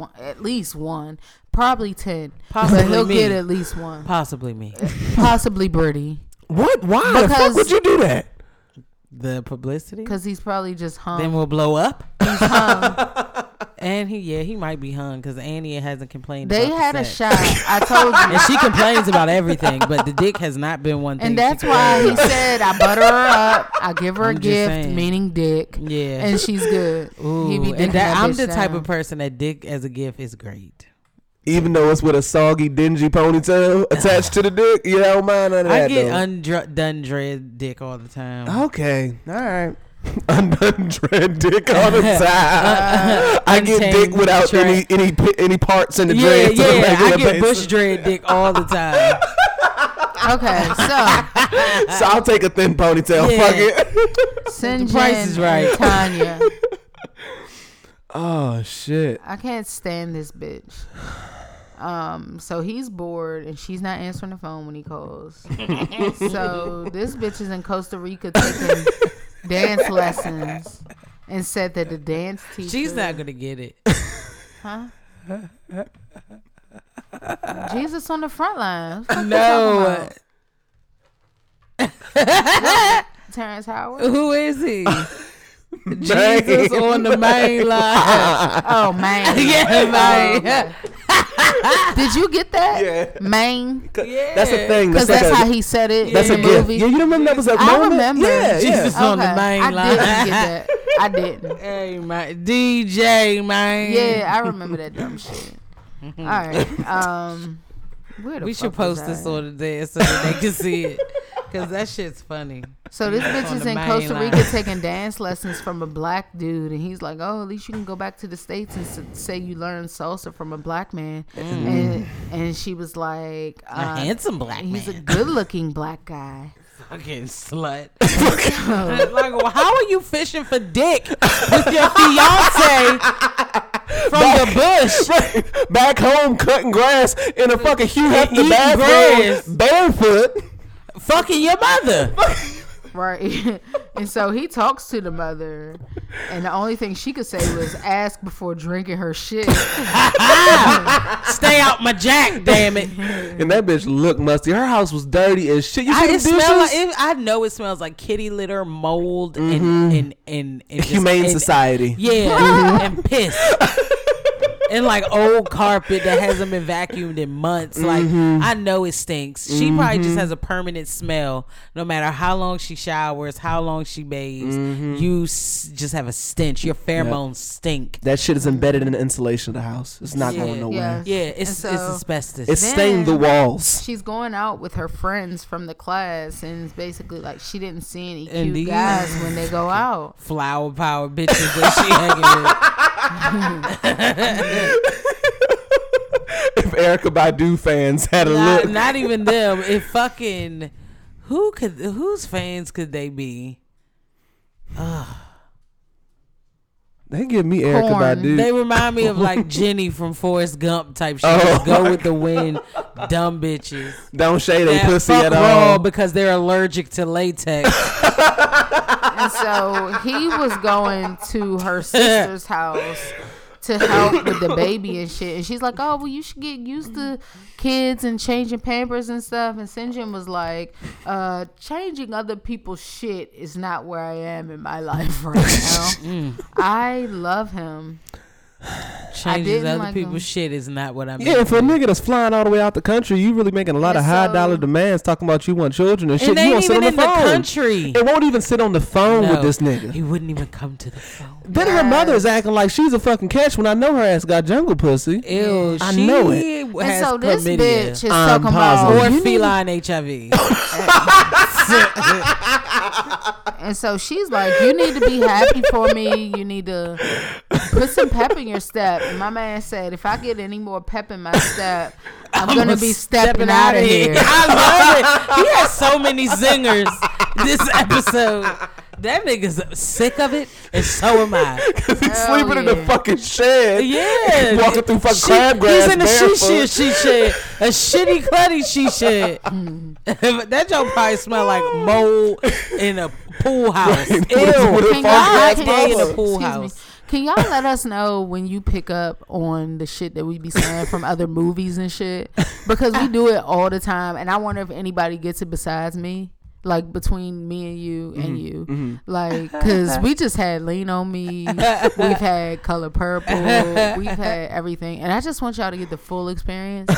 one, probably 10. Possibly but he'll get at least one. Possibly me. Possibly Birdie. What? Why? Because the fuck would you do that? The publicity? Because he's probably just hung. Then we'll blow up. He's hung. And he might be hung because Annie hasn't complained. They about had sex. A shot. I told you. And she complains about everything, but the dick has not been one thing. And that's why he said, I butter her up, I give her a gift, meaning dick. Yeah, and she's good. Ooh, I'm the type of person that dick as a gift is great. Even though it's with a soggy, dingy ponytail attached to the dick, you don't mind none of that. I get undone dread dick all the time. Okay, all right. Undone dread dick all the time. I get dick without any parts in the dread. I get bush dread dick all the time. Okay, so I'll take a thin ponytail. Yeah. Fuck it. Sinjin, the Price is Right. Tanya. Oh shit! I can't stand this bitch. So he's bored and she's not answering the phone when he calls. So this bitch is in Costa Rica taking dance lessons and said that the dance teacher. She's not gonna get it, huh? Jesus on the front line. What no. Terrence Howard. Who is he? Jesus on the main line. Oh, man. Yeah, man. Oh, did you get that? Yeah. Main. Yeah. That's a thing. Because that's how he said it. That's in the movie. Yeah, you remember that was a moment? I remember. Yeah, Jesus on the main line. I didn't get that. I didn't. Hey, man. DJ, man. Yeah, I remember that dumb shit. All right. We should post this on the day so that they can see it. Because that shit's funny. So this bitch is in Costa Rica taking dance lessons from a black dude. And he's like, oh, at least you can go back to the States and say you learned salsa from a black man. Mm. And she was like... a handsome black man. He's a good-looking black guy. Fucking slut. Like, well, how are you fishing for dick with your fiance from the bush? Back home cutting grass in a fucking Hugh Hefner bathroom, barefoot. Fucking your mother. Right. And so he talks to the mother, and the only thing she could say was ask before drinking her shit. Stay out my jack, damn it. And that bitch looked musty. Her house was dirty as shit. You see the dishes? I know it smells like kitty litter, mold, and Humane Society. Yeah. And piss. And like old carpet that hasn't been vacuumed in months. Like, I know it stinks. She probably just has a permanent smell. No matter how long she showers, how long she bathes, you just have a stench. Your pheromones stink. That shit is embedded in the insulation of the house. It's not going nowhere. Yeah, it's asbestos. It stained the walls. She's going out with her friends from the class, and it's basically like she didn't see any cute guys when they go out. Flower power bitches that she hanging with. If Erykah Badu fans had a look, not even them. If fucking whose fans could they be? They give me Erykah Badu. They remind me of like Jenny from Forrest Gump type shit. Go with the wind, dumb bitches. Don't shade they pussy at all because they're allergic to latex. And so he was going to her sister's house to help with the baby and shit. And she's like, oh, well, you should get used to kids and changing Pampers and stuff. And Sinjin was like, changing other people's shit is not where I am in my life right now. I love him. Changing other people's shit is not what I mean. Yeah, for a nigga that's flying all the way out the country, you really making a lot of high dollar demands talking about you want children and shit. You won't sit on the phone. Country. It won't even sit on the phone with this nigga. He wouldn't even come to the phone. Then her mother is acting like she's a fucking catch when I know her ass got jungle pussy. Ew, I know it. And so this bitch is talking about or feline HIV. And so she's like, you need to be happy for me. You need to put some pep in your step. And my man said, if I get any more pep in my step, I'm gonna be stepping out of here. I love it. He has so many zingers this episode. That nigga's sick of it, and so am I. Because he's sleeping in the fucking shed. Yeah. Walking through fucking crabgrass. He's in a she shed. A shitty, clutty she shed. That joke probably smell like mold in a pool house. Right. Ew. Excuse me. Can y'all let us know when you pick up on the shit that we be saying from other movies and shit? Because we do it all the time, and I wonder if anybody gets it besides me. Like between me and you and you, like, cause we just had Lean on Me, we've had Color Purple, we've had everything, and I just want y'all to get the full experience.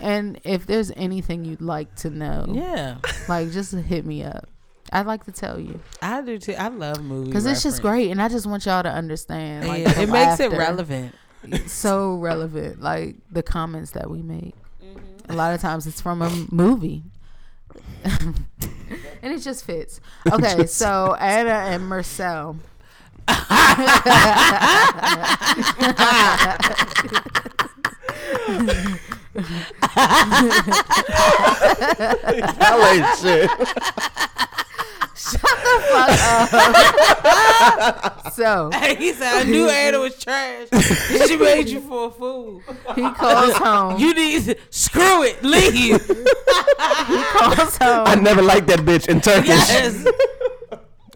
And if there's anything you'd like to know, like just hit me up. I'd like to tell you. I do too. I love movies because it's just great, and I just want y'all to understand. Like, it makes it relevant. So relevant, like the comments that we make. A lot of times it's from a movie. And it just fits. Okay, so Anna and Marcel. That ain't shit. Shut the fuck up. So he said, I knew Anna was trash. She made you for a fool. He calls home. You need to screw it. Leave. He calls home. I never liked that bitch in Turkish. Yes.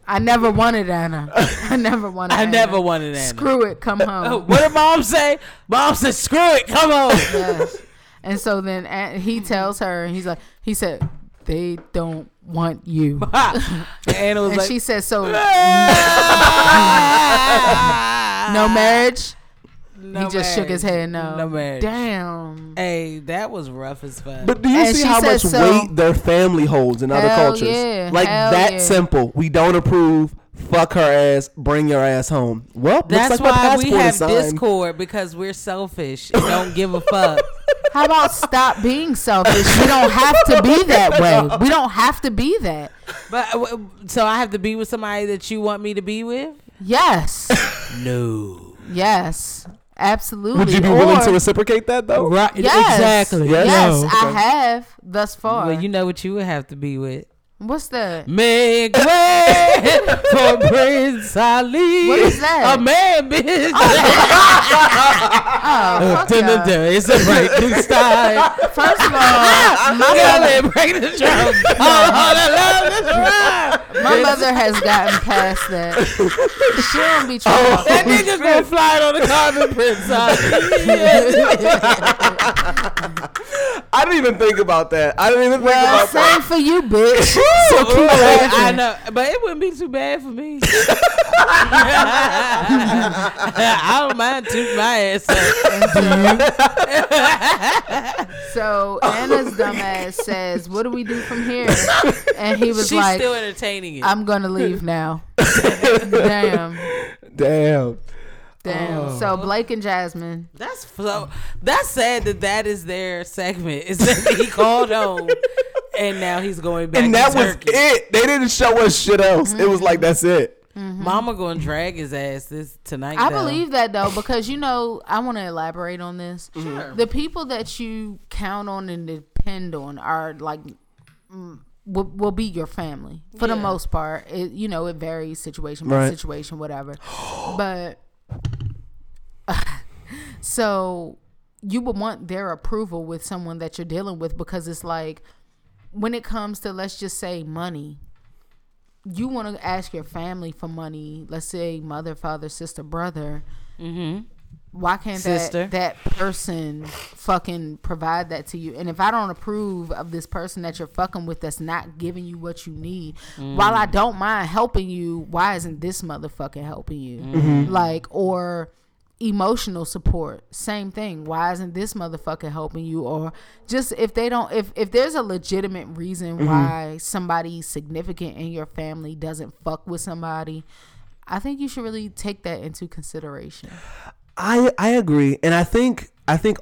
I never wanted Anna. I never wanted Anna. Screw it. Come home. What did mom say? Mom said, screw it. Come home. Yes. And so then he tells her, and he's like, he said, they don't want you. And like, she says, so no marriage? No, he just marriage. Shook his head no. No marriage. Damn. Hey, that was rough as fuck. But do you see how much weight their family holds in other cultures? Yeah, like that simple. We don't approve. Fuck her ass. Bring your ass home. Well, that's looks like why we have sign. Discord because we're selfish and don't give a fuck. How about stop being selfish? We don't have to be that way. We don't have to be that. But so I have to be with somebody that you want me to be with? Yes. No. Yes. Absolutely. Would you be willing to reciprocate that though? Right. Yes. Exactly. Yes, yes. No. I have thus far. Well, you know what you would have to be with. What's that? Make way for Prince Ali. What is that? A man, bitch. Oh, fuck yeah. It's a breaking style. First of all, my mother has gotten past that. She don't be trying. Oh, that nigga gonna fly on the carpet, Prince Ali. I didn't even think about that. Same for you, bitch. So cute. I know, but it wouldn't be too bad for me. I don't mind tooting my ass up. So Anna's dumbass says, "What do we do from here?" And he was like, "Still entertaining it. I'm gonna leave now." Damn. Oh. So Blake and Jasmine. That's sad that is their segment. It's that he called home. And now he's going back. And that was it. They didn't show us shit else. Mm-hmm. It was like, that's it. Mm-hmm. Mama gonna drag his ass tonight. I believe that though, because I want to elaborate on this. Sure. The people that you count on and depend on are like will be your family for the most part. It, it varies situation by situation, whatever. But so you would want their approval with someone that you're dealing with, because it's like, when it comes to, let's just say, money, you want to ask your family for money. Let's say mother, father, sister, brother. Mm-hmm. Why can't that person fucking provide that to you? And if I don't approve of this person that you're fucking with that's not giving you what you need, while I don't mind helping you, why isn't this motherfucker helping you? Mm-hmm. Like, or emotional support, same thing. Why isn't this motherfucker helping you? Or just if there's a legitimate reason why somebody significant in your family doesn't fuck with somebody, I think you should really take that into consideration. I agree. And I think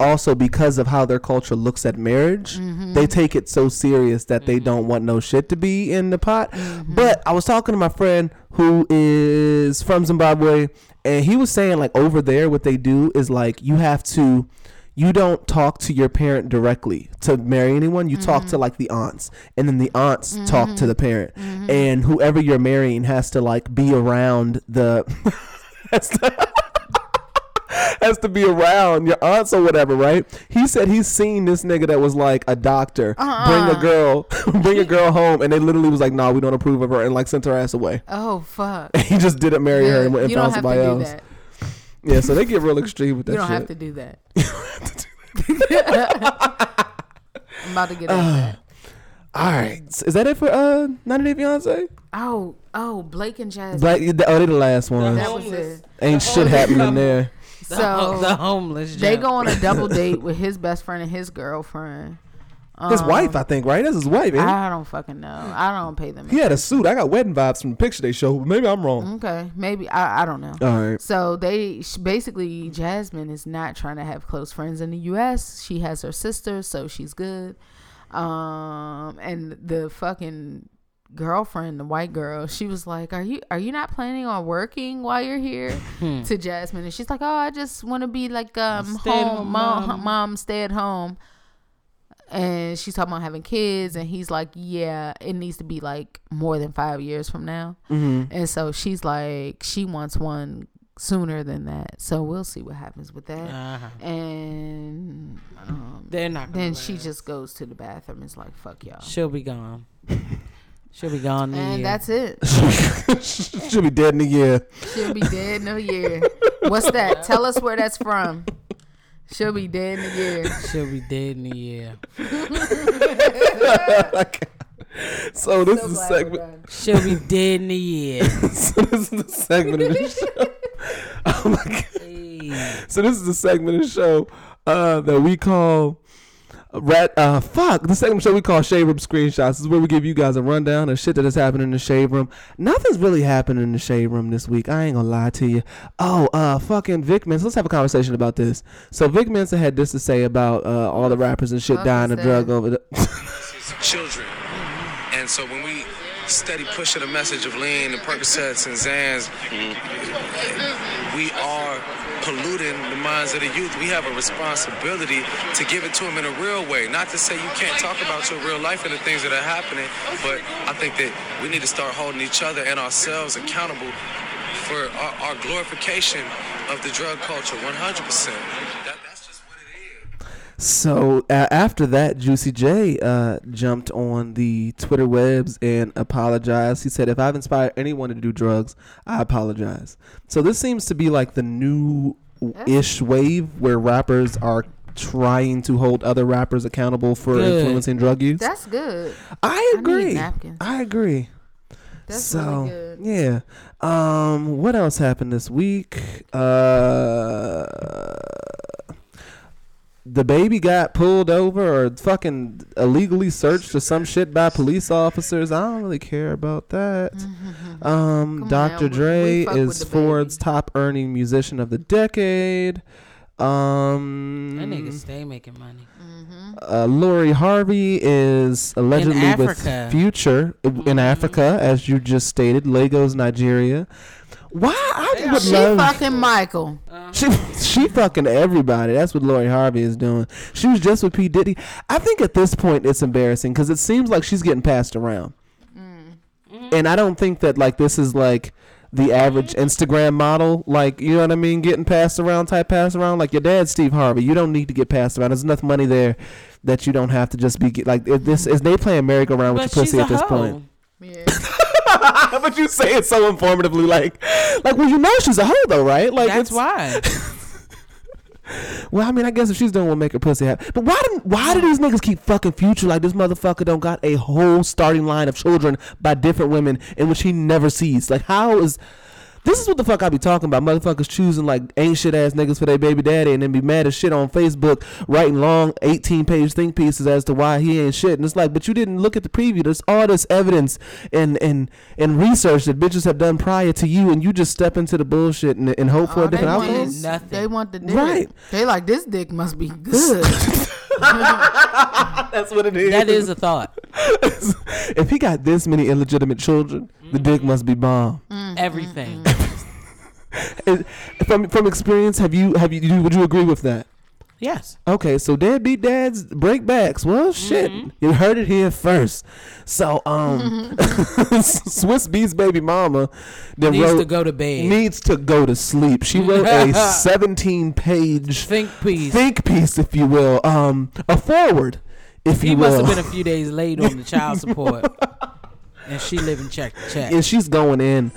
also because of how their culture looks at marriage, they take it so serious that they don't want no shit to be in the pot. Mm-hmm. But I was talking to my friend who is from Zimbabwe, and he was saying, like, over there what they do is, like, you don't talk to your parent directly to marry anyone. You talk to, like, the aunts, and then the aunts talk to the parent, and whoever you're marrying has to, like, be around the has to be around your aunts or whatever, right? He said he's seen this nigga that was like a doctor bring a girl home, and they literally was like, nah, we don't approve of her, and like sent her ass away. Oh fuck. And he just didn't marry her and went and found somebody else. Yeah, so they get real extreme with that shit. You don't have to do that. I'm about to get out of that. All right. Is that it for 90 Day Fiance? Oh, Blake and Jasmine. They're the last one. That was it. Ain't shit happening there. So the homeless jump. They go on a double date with his best friend and his girlfriend. His wife, I think, right? That's his wife, ain't it? I don't fucking know. I don't pay them. He had a suit. I got wedding vibes from the picture they showed, but maybe I'm wrong. Okay. Maybe. I don't know. All right. So they basically, Jasmine is not trying to have close friends in the U.S. She has her sister, so she's good. And the fucking girlfriend, the white girl, she was like, are you not planning on working while you're here? To Jasmine. And she's like, oh, I just want to be like home mom, stay at home. And she's talking about having kids, and he's like, yeah, it needs to be like more than 5 years from now. Mm-hmm. And so she's like, she wants one sooner than that. So we'll see what happens with that. And they're not gonna last. She just goes to the bathroom and is like, fuck y'all. She'll be gone. She'll be gone in a year. And that's it. She'll be dead in a year. She'll be dead in a year. What's that? Tell us where that's from. She'll be dead in a year. She'll be dead in a year. So this is the segment. She'll be dead in a year. So this is the segment of the show. Oh my God. Hey. So this is the segment of the show that we call the segment show we call Shade Room Screenshots. This is where we give you guys a rundown of shit that has happened in the Shade Room. Nothing's really happened in the Shade Room this week. I ain't gonna lie to you. Oh, fucking Vic Mensa. Let's have a conversation about this. So Vic Mensa had this to say about all the rappers and shit dying of drug over children. And so when we steady pushing the message of lean and Percocets and Zans, we are polluting the minds of the youth. We have a responsibility to give it to them in a real way. Not to say you can't talk about your real life and the things that are happening, but I think that we need to start holding each other and ourselves accountable for our glorification of the drug culture 100%. That's just what it is. So after that, Juicy J jumped on the Twitter webs and apologized. He said, if I've inspired anyone to do drugs, I apologize. So this seems to be like the new ish wave where rappers are trying to hold other rappers accountable for influencing drug use. That's good. I agree. I agree. That's so really good. Yeah. What else happened this week? The baby got pulled over or fucking illegally searched or some shit by police officers. I don't really care about that. Dr. Dre is Ford's top earning musician of the decade. That nigga stay making money. Lori Harvey is allegedly with Future in Africa, as you just stated, Lagos, Nigeria. Why? She fucking Michael. She fucking everybody. That's what Lori Harvey is doing. She was just with P. Diddy. I think at this point it's embarrassing because it seems like she's getting passed around. And I don't think that like this is like the average Instagram model, like, you know what I mean, getting passed around type pass around. Like your dad, Steve Harvey, you don't need to get passed around. There's enough money there that you don't have to just be like if this. Is they playing merry-go-round with your pussy at this point? Yeah. But you say it so informatively, like well, you know she's a hoe though, right? Like that's why. Well, I mean, I guess if she's doing what make her pussy happy, but why do these niggas keep fucking Future like this motherfucker don't got a whole starting line of children by different women in which he never sees? Like, how is this is what the fuck I be talking about? Motherfuckers choosing like ain't shit ass niggas for their baby daddy and then be mad as shit on Facebook writing long 18-page think pieces as to why he ain't shit. And it's like, but you didn't look at the preview. There's all this evidence and research that bitches have done prior to you, and you just step into the bullshit and hope for a different outcome. They want the dick. Right. They like, this dick must be good. That's what it is. That is a thought. If he got this many illegitimate children, the dick must be bomb. Everything. From experience, have you would you agree with that? Yes. Okay, so deadbeat dads break backs. Well, shit, you heard it here first. So, Swiss Beats baby mama needs to go to bed. Needs to go to sleep. She wrote a 17-page think piece, if you will, a foreword, if you will. He must have been a few days late on the child support, and she living check to check, and she's going in.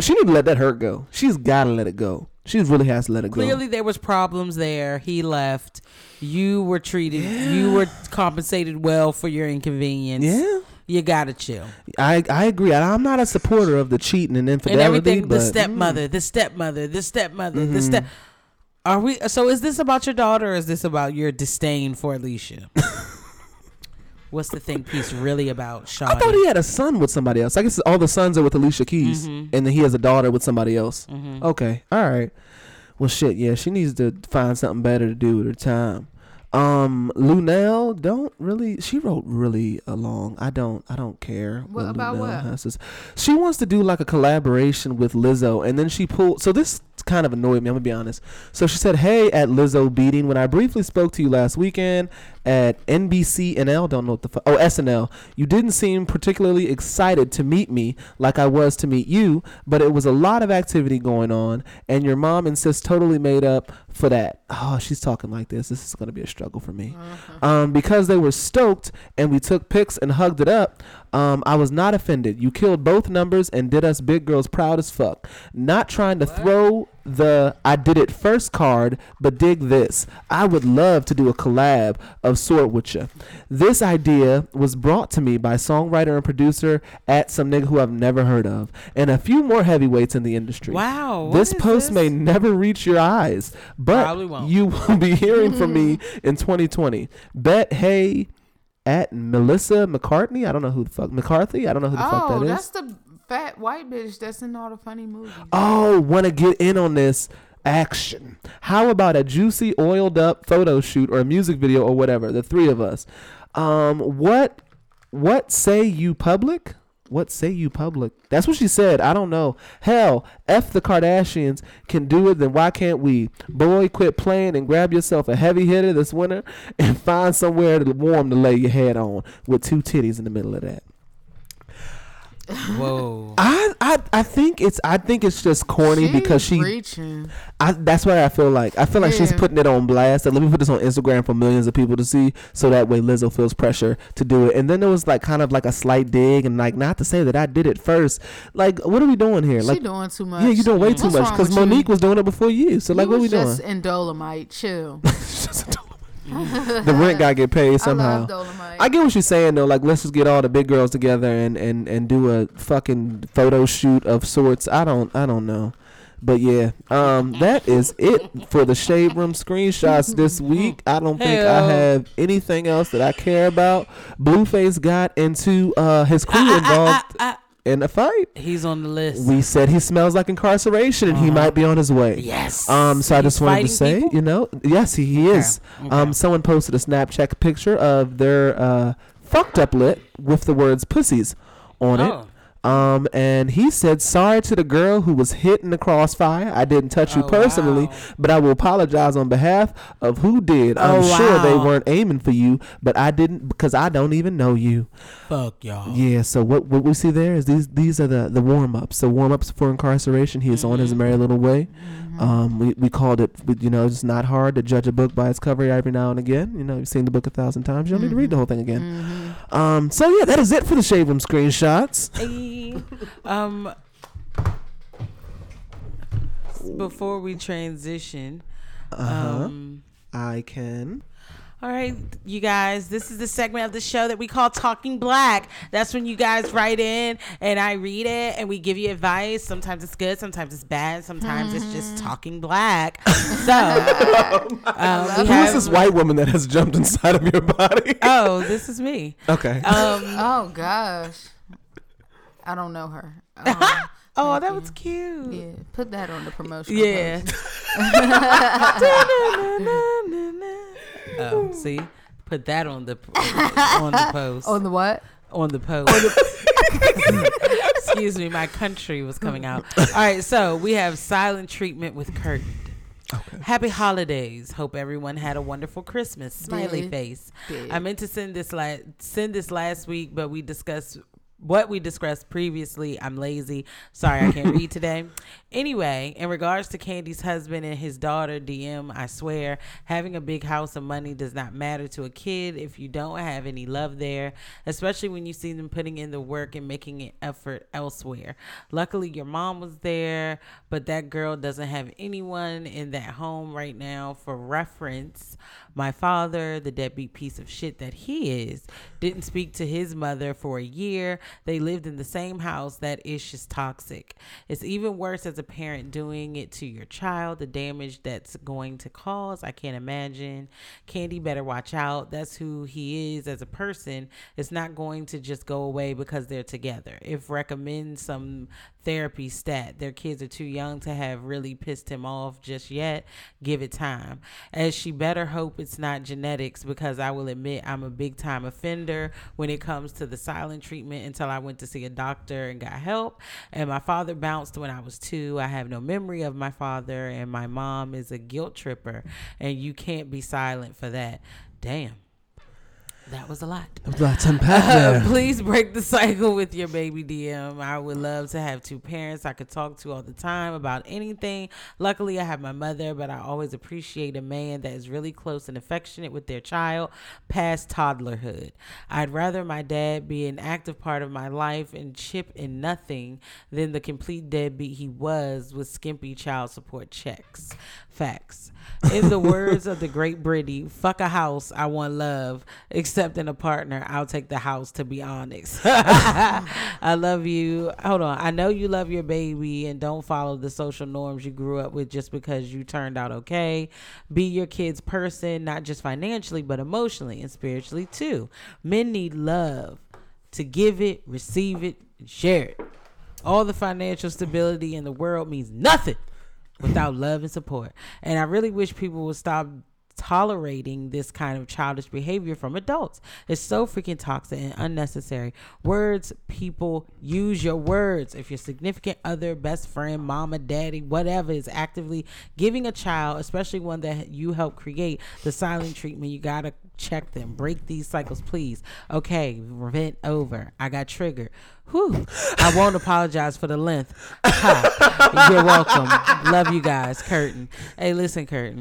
She need to let that hurt go. She's got to let it go. She really has to let it go. Clearly, there was problems there. He left. You were treated. Yeah. You were compensated well for your inconvenience. Yeah. You got to chill. I agree. I'm not a supporter of the cheating and infidelity. And everything, but, the stepmother. Are we? So is this about your daughter, or is this about your disdain for Alicia? What's the think piece really about Sean? I thought he had a son with somebody else. I guess all the sons are with Alicia Keys, and then he has a daughter with somebody else. Okay, all right. Well, shit, yeah, she needs to find something better to do with her time. Lunel don't really. She wrote really long. I don't care. What about what? She wants to do like a collaboration with Lizzo, and then she pulled. So this kind of annoyed me. I'm gonna be honest. So she said, "Hey, at Lizzo beating, when I briefly spoke to you last weekend at NBCNL, don't know what the SNL. You didn't seem particularly excited to meet me, like I was to meet you. But it was a lot of activity going on, and your mom insists totally made up for that." Oh, she's talking like this. This is gonna be a struggle for me. Uh-huh. Because they were stoked and we took pics and hugged it up. I was not offended. You killed both numbers and did us big girls proud as fuck. Not trying to throw the I did it first card, but dig this. I would love to do a collab of sort with you. This idea was brought to me by songwriter and producer at some nigga who I've never heard of and a few more heavyweights in the industry. Wow. This post may never reach your eyes, but you will be hearing from me in 2020. Bet hey at Melissa McCartney. I don't know who the fuck McCarthy. I don't know who the fuck that is. Oh, that's the fat white bitch that's in all the funny movies. Oh, want to get in on this action? How about a juicy, oiled up photo shoot or a music video or whatever? The three of us. What say you, public? What say you, public? That's what she said. I don't know. Hell, F the Kardashians can do it, then why can't we? Boy, quit playing and grab yourself a heavy hitter this winter and find somewhere warm to lay your head on with two titties in the middle of that. Whoa. I think it's just corny because she's reaching. That's what I feel like. I feel like she's putting it on blast. Like, let me put this on Instagram for millions of people to see, so that way Lizzo feels pressure to do it. And then there was like kind of like a slight dig and like, not to say that I did it first. Like, what are we doing here? Like, she doing too much. Yeah, you doing way too much because Monique was doing it before you. So like, what are we doing? Just in Dolomite, chill. Just in Dolomite. The rent gotta get paid somehow. I get what she's saying though. Like, let's just get all the big girls together and do a fucking photo shoot of sorts. I don't know, but yeah, that is it for the Shade Room screenshots this week. I don't think I have anything else that I care about. Blueface got into his crew involved in a fight. He's on the list. We said he smells like incarceration and he might be on his way. Yes. So I just wanted to say, people? You know, yes, he is. Okay. Someone posted a Snapchat picture of their fucked up lit with the words pussies on it. And he said, sorry to the girl who was hit in the crossfire. I didn't touch you personally, but I will apologize on behalf of who did. I'm sure they weren't aiming for you, but I didn't because I don't even know you. Fuck y'all. Yeah. So what we see there is these are the warm ups. So warm ups for incarceration. He is on his merry little way. Mm-hmm. We called it. You know, it's not hard to judge a book by its cover every now and again. You know, you've seen the book 1,000 times. You don't need to read the whole thing again. Mm-hmm. So yeah, that is it for the Shade Room screenshots. Before we transition, I can. All right, you guys, this is the segment of the show that we call Talking Black. That's when you guys write in and I read it and we give you advice. Sometimes it's good, sometimes it's bad, sometimes it's just talking black. So, who's this white woman that has jumped inside of your body? Oh, this is me. Okay. Oh, gosh. I don't know her. Oh, that was cute. Yeah, put that on the promotion. Yeah. Oh, see, put that on the post. On the what? On the post. Excuse me, my country was coming out. All right, so we have Silent Treatment with Kurt. Okay. Happy holidays. Hope everyone had a wonderful Christmas. Smiley face. I meant to send this last week, but we discussed. What we discussed previously. I'm lazy. Sorry, I can't read today. Anyway, in regards to Candy's husband and his daughter, DM, I swear, having a big house and money does not matter to a kid if you don't have any love there, especially when you see them putting in the work and making an effort elsewhere. Luckily, your mom was there, but that girl doesn't have anyone in that home right now. For reference, my father, the deadbeat piece of shit that he is, didn't speak to his mother for a year. They lived in the same house. That is just toxic. It's even worse as a parent doing it to your child. The damage that's going to cause, I can't imagine. Candy better watch out. That's who he is as a person. It's not going to just go away because they're together. If recommend some therapy stat. Their kids are too young to have really pissed him off just yet. Give it time. As she better hope it's not genetics, because I will admit I'm a big time offender when it comes to the silent treatment until I went to see a doctor and got help. And my father bounced when I was 2. I have no memory of my father, and my mom is a guilt tripper, and you can't be silent for that. Damn. That was a lot. Please break the cycle with your baby DM. I would love to have 2 parents I could talk to all the time about anything. Luckily, I have my mother, but I always appreciate a man that is really close and affectionate with their child past toddlerhood. I'd rather my dad be an active part of my life and chip in nothing than the complete deadbeat he was with skimpy child support checks. Facts. In the words of the great Britney, fuck a house, I want love. Except in a partner, I'll take the house, to be honest. I love you. Hold on. I know you love your baby and don't follow the social norms you grew up with just because you turned out okay. Be your kid's person, not just financially, but emotionally and spiritually too. Men need love to give it, receive it, and share it. All the financial stability in the world means nothing without love and support. And I really wish people would stop tolerating this kind of childish behavior from adults. It's so freaking toxic and unnecessary. Words, people, use your words. If your significant other, best friend, mama, daddy, whatever is actively giving a child, especially one that you helped create, the silent treatment, you gotta check them. Break these cycles, please. Okay, rent over. I got triggered. Whew. I won't apologize for the length. Ha. You're welcome. Love you guys. Curtin. Hey, listen, Curtin.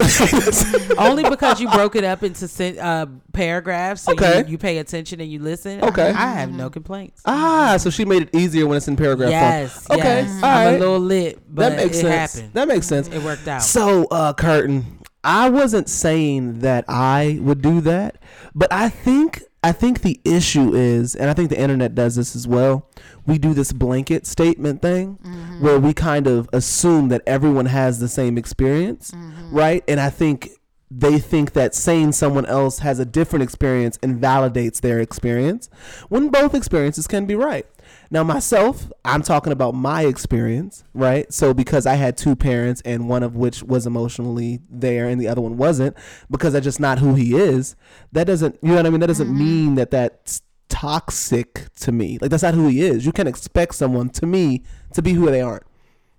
Only because you broke it up into paragraphs, so okay, you pay attention and you listen. Okay. I have no complaints. Ah, so she made it easier when it's in paragraph form. Okay. Yes. Mm-hmm. I'm a little lit, but that makes sense. Happened. That makes sense. It worked out. So, Curtin, I wasn't saying that I would do that, but I think the issue is, and I think the internet does this as well, we do this blanket statement thing where we kind of assume that everyone has the same experience, right? And I think they think that saying someone else has a different experience invalidates their experience, when both experiences can be right. Now, myself, I'm talking about my experience, right? So because I had 2 parents, and one of which was emotionally there and the other one wasn't, because that's just not who he is, that doesn't, you know what I mean? That doesn't mean that that's toxic to me. Like, that's not who he is. You can't expect someone, to me, to be who they aren't.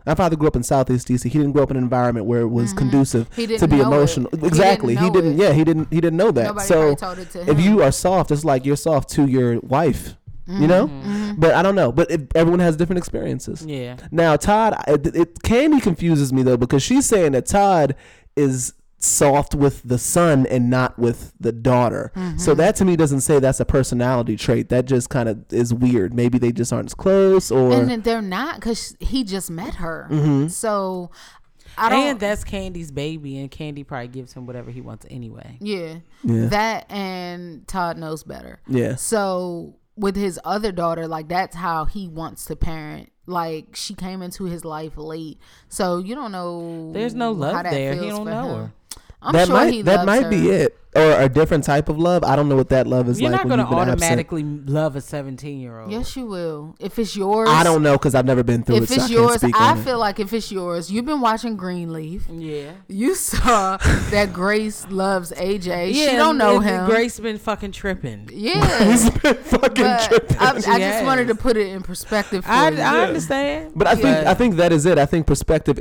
My father grew up in Southeast DC. He didn't grow up in an environment where it was conducive to be emotional. It. Exactly. He didn't know that. Nobody so told it to him. If you are soft, it's like you're soft to your wife. You know, but I don't know. But everyone has different experiences. Yeah. Now, Todd, Candy confuses me though, because she's saying that Todd is soft with the son and not with the daughter. So that to me doesn't say that's a personality trait. That just kind of is weird. Maybe they just aren't as close, and they're not, because he just met her. So. And that's Candy's baby, and Candy probably gives him whatever he wants anyway. Yeah. That, and Todd knows better. Yeah. So with his other daughter, like, that's how he wants to parent. Like, she came into his life late, so you don't know. There's no love there. He don't know her. I'm sure that might be it, or a different type of love. I don't know what that love is. You're like, you're not going to automatically love a 17-year-old. Yes, you will. If it's yours, I don't know, because I've never been through it. If it's yours, I feel like if it's yours, you've been watching Greenleaf. Yeah, you saw that Grace loves AJ. Yeah, she don't know him. Grace been fucking tripping. Yeah, he's been fucking tripping. I just wanted to put it in perspective. I understand, but I think that is it. I think perspective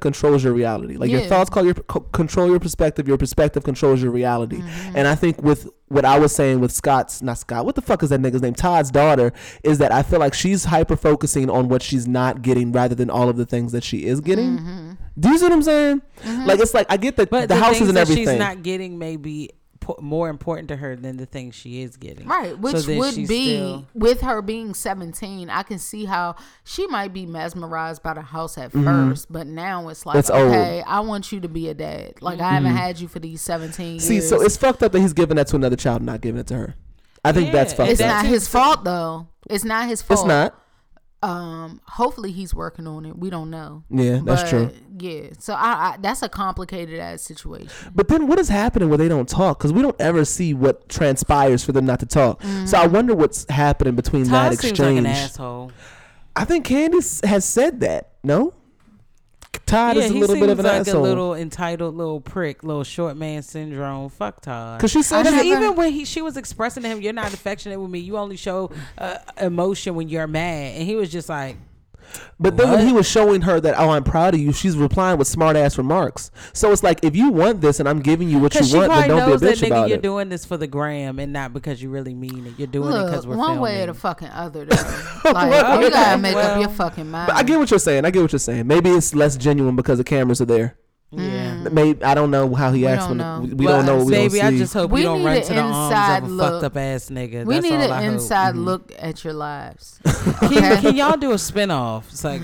controls your reality. Like, your thoughts control your perspective. Your perspective controls your reality. And I think with what I was saying with Todd's daughter, is that I feel like she's hyper focusing on what she's not getting rather than all of the things that she is getting. Do you see what I'm saying? Like, it's like, I get that, but the house isn't everything. She's not getting maybe more important to her than the things she is getting, right? Which so would be with her being 17, I can see how she might be mesmerized by the house at first, but now it's like, okay, I want you to be a dad. Like, I haven't had you for these 17 years. See, so it's fucked up that he's giving that to another child and not giving it to her. I think that's fucked up. It's not his fault though. Hopefully he's working on it. We don't know. Yeah, that's true. Yeah, so I that's a complicated ass situation. But then what is happening where they don't talk? Because we don't ever see what transpires for them not to talk. So I wonder what's happening between Todd that exchange. Seems like an asshole. I think Candace has said that. No? Todd is a little bit of an asshole. Yeah, he seems like a little entitled, little prick, little short man syndrome. Fuck Todd. Because she said that even when she was expressing to him, "You're not affectionate with me. You only show emotion when you're mad," and he was just like. But then when he was showing her that, "Oh, I'm proud of you," she's replying with smart ass remarks. So it's like, if you want this and I'm giving you what you want, then don't be a bitch about it. Because she probably knows that, nigga, you're doing this for the gram and not because you really mean it. You're doing it because we're filming. One way or the fucking other, though. Like, you gotta make up your fucking mind. But I get what you're saying. Maybe it's less genuine because the cameras are there. Yeah. Maybe I don't know how he acts. We don't know what we don't see. Baby, I just hope you don't run to the arms of a fucked up ass nigga. We need an inside look at your lives. Can y'all do a spinoff? It's like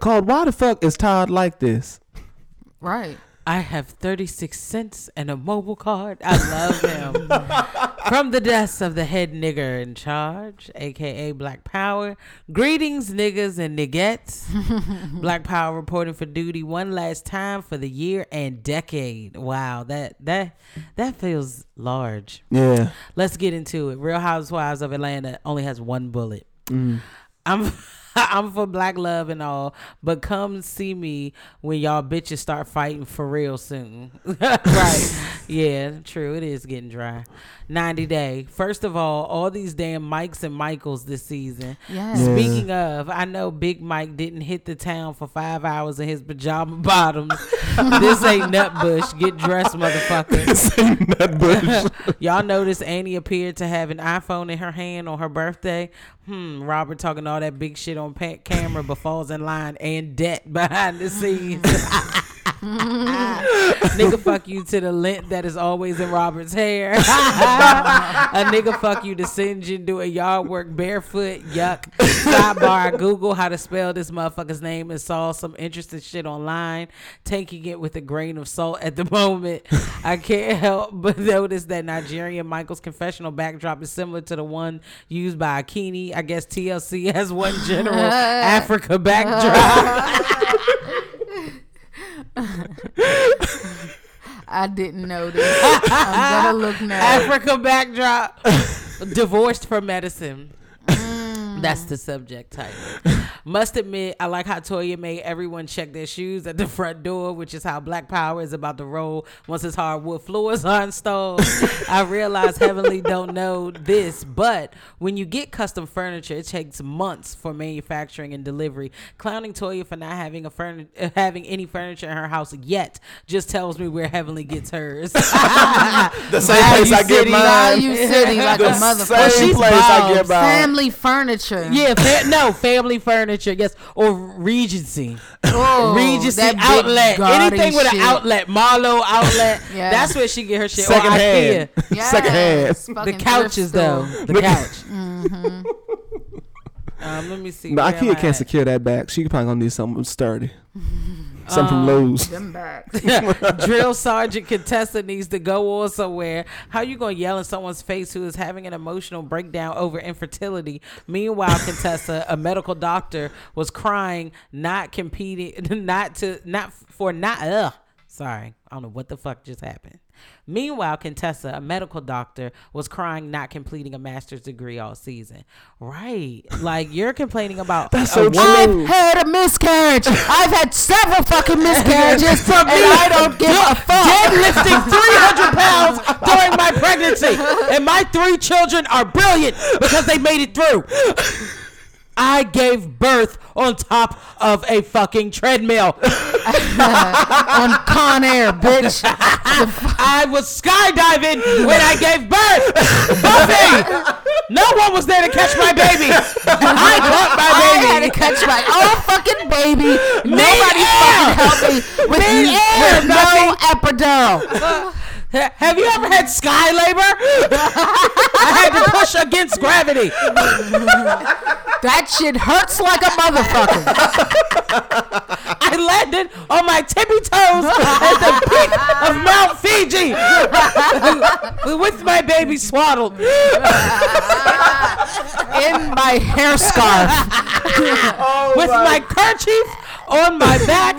called "Why the Fuck Is Todd Like This?" Right. I have 36 cents and a mobile card. I love him. From the desk of the head nigger in charge, a.k.a. Black Power. Greetings, niggas and niggettes. Black Power reporting for duty one last time for the year and decade. Wow, that feels large. Yeah. Let's get into it. Real Housewives of Atlanta only has one bullet. I'm for black love and all, but come see me when y'all bitches start fighting for real soon. Right. Yeah, true. It is getting dry. 90 Day. First of all these damn Mikes and Michaels this season. Yes. Yeah. Speaking of, I know Big Mike didn't hit the town for 5 hours in his pajama bottoms. This ain't Nutbush. Get dressed, motherfucker. This ain't Nutbush. Y'all notice Annie appeared to have an iPhone in her hand on her birthday. Robert talking all that big shit on camera but falls in line and debt behind the scenes. Nigga fuck you to the lint that is always in Robert's hair. A nigga fuck you to singe and doing yard work barefoot. Yuck. Sidebar, Google how to spell this motherfucker's name and saw some interesting shit online, taking it with a grain of salt at the moment. I can't help but notice that Nigerian Michael's confessional backdrop is similar to the one used by Akini. I guess TLC has one general Africa backdrop. I didn't know this. I'm gonna look now. Africa backdrop. Divorced for Medicine. That's the subject title. Must admit, I like how Toya made everyone check their shoes at the front door, which is how Black Power is about to roll once his hardwood floors are installed. I realize Heavenly don't know this, but when you get custom furniture, it takes months for manufacturing and delivery. Clowning Toya for not having having any furniture in her house yet just tells me where Heavenly gets hers. The same place I get mine. Value City, like a motherfucker. Well, she's place I get mine. Family furniture. Yeah, family furniture. Yes, or Regency. Oh, Regency outlet. Anything with an outlet. Marlowe outlet. Yeah. That's where she get her shit. Second hand. Yes. Second hand. The couches though. The couch. Let me see. No, IKEA can't secure that back. She probably gonna need something sturdy. Something Lowe's. Drill Sergeant Contessa needs to go on somewhere. How you gonna yell in someone's face who is having an emotional breakdown over infertility? Meanwhile, Contessa, a medical doctor, was crying, not competing, I don't know what the fuck just happened. Meanwhile, Contessa, a medical doctor, was crying not completing a master's degree all season. Right. Like, you're complaining about. That's so true. I've had a miscarriage. I've had several fucking miscarriages from me. And I don't give a fuck. Deadlifting 300 pounds during my pregnancy. And my 3 children are brilliant because they made it through. I gave birth on top of a fucking treadmill. On Conair, bitch. I was skydiving when I gave birth. Buffy! No one was there to catch my baby. I caught my baby. I had to catch my own fucking baby. Nobody fucking helped me with no epidural. Have you ever had sky labor? I had to push against gravity. That shit hurts like a motherfucker. I landed on my tippy toes at the peak of Mount Fiji with my baby swaddled in my hair scarf with my kerchief on my back.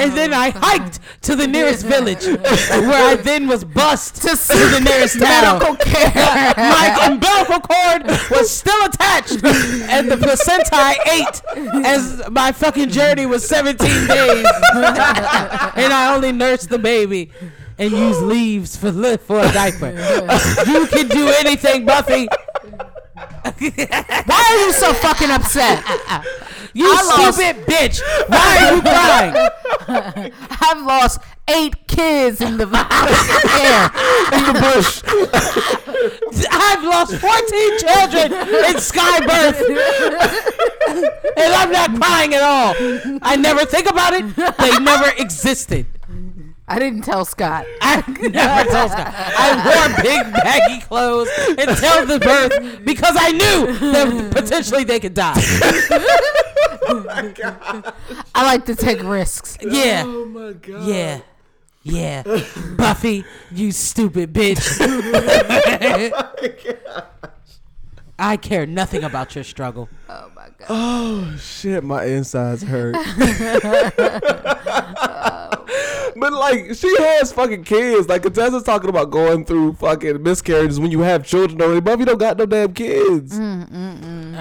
And then I hiked to the nearest village, where I then was bused to see the nearest medical care. My umbilical cord was still attached, and the placenta I ate as my fucking journey was 17 days, and I only nursed the baby and used leaves for a diaper. You can do anything, Buffy. Why are you so fucking upset? You stupid bitch. Why are you crying? I've lost 8 kids in the bush. I've lost 14 children in skybirth. And I'm not crying at all. I never think about it. They never existed. I didn't tell Scott. I never told Scott. I wore big baggy clothes until the birth because I knew that potentially they could die. Oh my God. I like to take risks. Yeah. Oh my God. Yeah. Yeah. Buffy, you stupid bitch. Oh my gosh. I care nothing about your struggle. Oh my God. Oh shit, my insides hurt. But like, she has fucking kids. Like, Contessa's talking about going through fucking miscarriages when you have children already. Buffy don't got no damn kids. All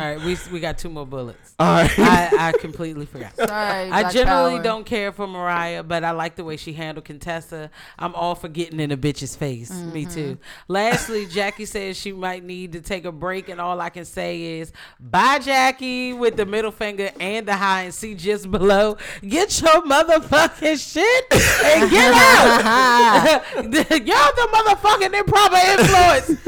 right, we got 2 more bullets. All right, I completely forgot. Sorry, I generally don't care for Mariah, but I like the way she handled Contessa. I'm all for getting in a bitch's face. Me too. Lastly, Jackie says she might need to take a break, and all I can say is bye, Jackie, with the middle finger and the high and C just below. Get your motherfucking shit. And get out. Y'all the motherfucking improper influence.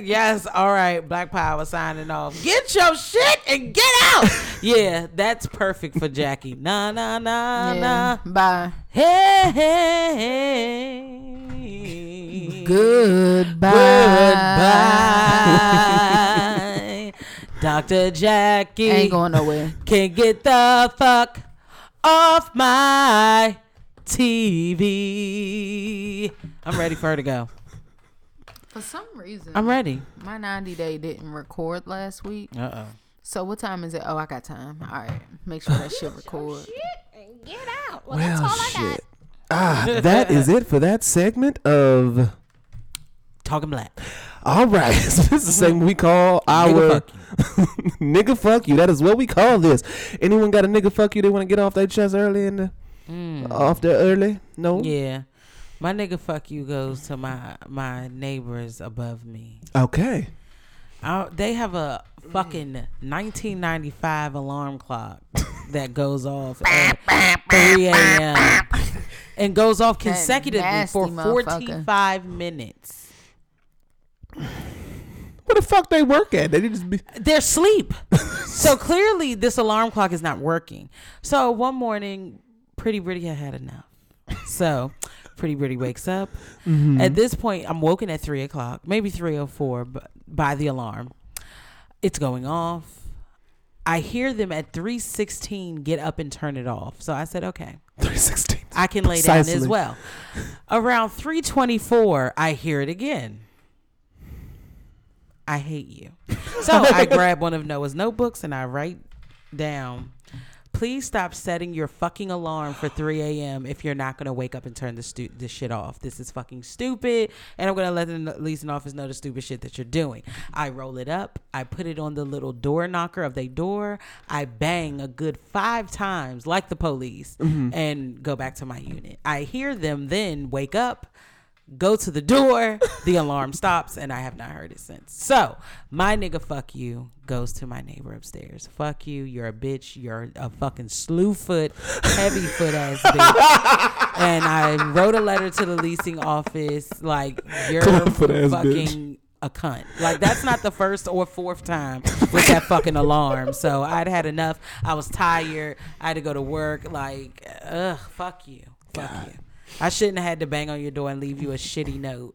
Yes, all right, Black Power signing off. Get your shit and get out. Yeah, that's perfect for Jackie. Nah. Bye. Hey. Goodbye. Dr. Jackie. Ain't going nowhere. Can't get the fuck off my TV. I'm ready for her to go. For some reason, I'm ready. My 90 day didn't record last week. Uh-oh. So what time is it? Oh, I got time. All right. Make sure that shit record. Shit and get out. Well, that's all shit. I got. Ah, that is it for that segment of Talking Black. All right. So this is the segment we call our Nigga Fuck You. That is what we call this. Anyone got a nigga fuck you they want to get off their chest early in the off there early? No. Yeah. My nigga fuck you goes to my neighbors above me. Okay. They have a fucking 1995 alarm clock that goes off at 3 a.m. and goes off consecutively for 45 minutes. What the fuck they work at? They just be their sleep. So clearly this alarm clock is not working. So one morning, Pretty Britty had enough. So Pretty Britty wakes up. At this point, I'm woken at 3 o'clock, maybe 3:04 by the alarm. It's going off. I hear them at 3:16 get up and turn it off. So I said, okay. 3:16. I can lay down as well. Around 3:24, I hear it again. I hate you. So I grab one of Noah's notebooks and I write down, please stop setting your fucking alarm for 3 a.m. if you're not going to wake up and turn this shit off. This is fucking stupid. And I'm going to let the leasing office know the stupid shit that you're doing. I roll it up. I put it on the little door knocker of their door. I bang a good 5 times like the police and go back to my unit. I hear them then wake up, go to the door. The alarm stops and I have not heard it since. So my nigga fuck you goes to my neighbor upstairs. Fuck you. You're a bitch. You're a fucking slew foot, heavy foot ass bitch. And I wrote a letter to the leasing office. Like, you're fucking a cunt. Like, that's not the first or fourth time with that fucking alarm. So I'd had enough. I was tired. I had to go to work. Like, ugh, fuck you. Fuck you. I shouldn't have had to bang on your door and leave you a shitty note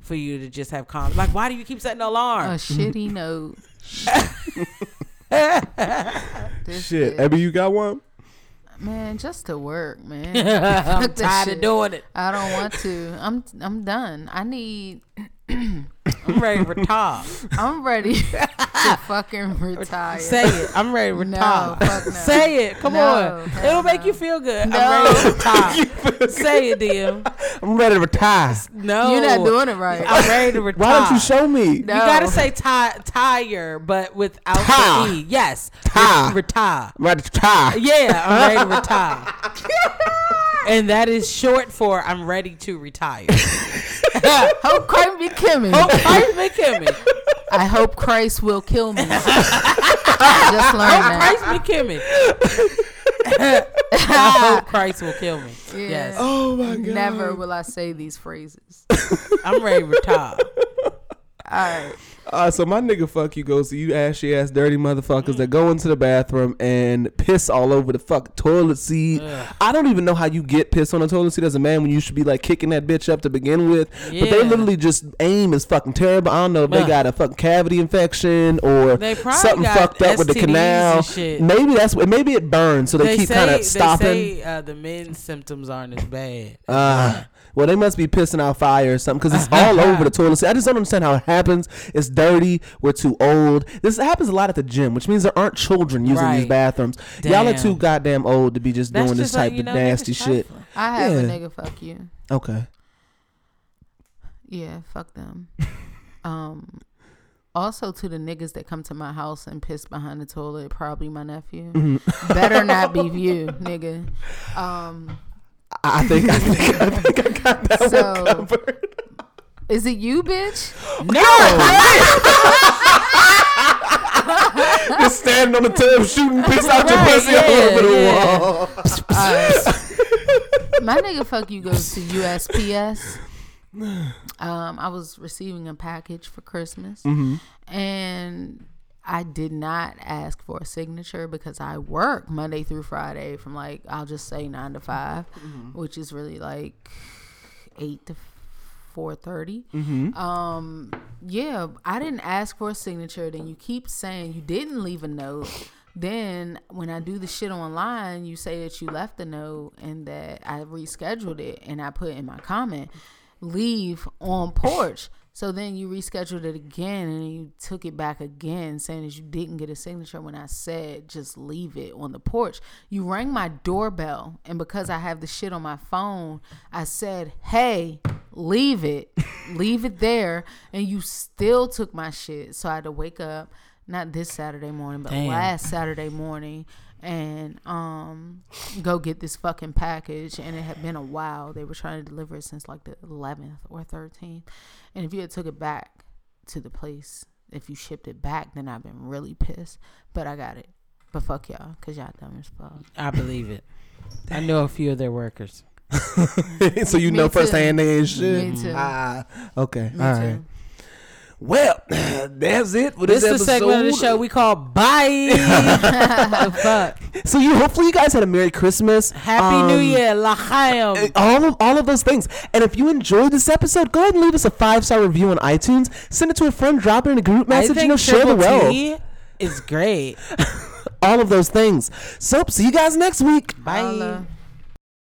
for you to just have calm. Like, why do you keep setting the alarm? A shitty note. Shit. Abby, you got one? Man, just to work, man. I'm tired of doing it. I don't want to. I'm done. I need I'm ready to retire. I'm ready to fucking retire. Say it. I'm ready to retire. No, fuck no. Say it. Come on. No, it'll make you feel good. No. I'm ready to retire. Say it, DM. I'm ready to retire. No. You're not doing it right. I'm ready to retire. Why don't you show me? No. You got to say tire, but without the E. Yes. Retire. Ready to retire. Yeah, I'm ready to retire. And that is short for I'm ready to retire. Hope Christ be killing me. I hope Christ will kill me. Just learned that. Hope Christ be killing me. I hope Christ will kill me. Yeah. Yes. Oh my God. Never will I say these phrases. I'm ready to retire. Alright. So my nigga fuck you goes to you ashy ass dirty motherfuckers that go into the bathroom and piss all over the fuck toilet seat. Ugh. I don't even know how you get piss on a toilet seat as a man when you should be like kicking that bitch up to begin with. Yeah. But they literally just aim is fucking terrible. I don't know if they got a fucking cavity infection or something fucked up STDs with the canal. Maybe that's what, maybe it burns so they keep kind of stopping. They say the men's symptoms aren't as bad. Well, they must be pissing out fire or something because it's all over the toilet seat. I just don't understand how it happens. It's dirty. We're too old. This happens a lot at the gym, which means there aren't children using these bathrooms. Damn. Y'all are too goddamn old to be just doing this type of nasty shit. I have a nigga fuck you. Okay. Yeah, fuck them. Also to the niggas that come to my house and piss behind the toilet, probably my nephew. Mm-hmm. Better not be you, nigga. I think I got that one covered. Is it you, bitch? No. Just standing on the tub shooting piss out your pussy all over the wall. My nigga fuck you goes to USPS. I was receiving a package for Christmas. Mm-hmm. And I did not ask for a signature because I work Monday through Friday from like, I'll just say 9 to 5, mm-hmm. which is really like 8 to 4:30. Mm-hmm. Yeah, I didn't ask for a signature. Then you keep saying you didn't leave a note. Then when I do the shit online, you say that you left the note and that I rescheduled it. And I put in my comment, leave on porch. So then you rescheduled it again and you took it back again saying that you didn't get a signature when I said just leave it on the porch. You rang my doorbell and because I have the shit on my phone, I said, hey, leave it. Leave it there. And you still took my shit. So I had to wake up, not this Saturday morning, but last Saturday morning and go get this fucking package. And it had been a while. They were trying to deliver it since like the 11th or 13th. And if you had took it back to the place, if you shipped it back, then I've been really pissed. But I got it. But fuck y'all, because y'all dumb as fuck. I believe it. I know a few of their workers. So you know firsthand they ain't shit. Me too. Okay. Me all too. Right. Well, that's it for this episode. This is the segment of the show we call Bye. Fuck. So hopefully you guys had a Merry Christmas. Happy New Year. L'chaim. All of those things. And if you enjoyed this episode, go ahead and leave us a 5-star review on iTunes. Send it to a friend. Drop it in a group message. Share the wealth. It's great. All of those things. So see you guys next week. Bye.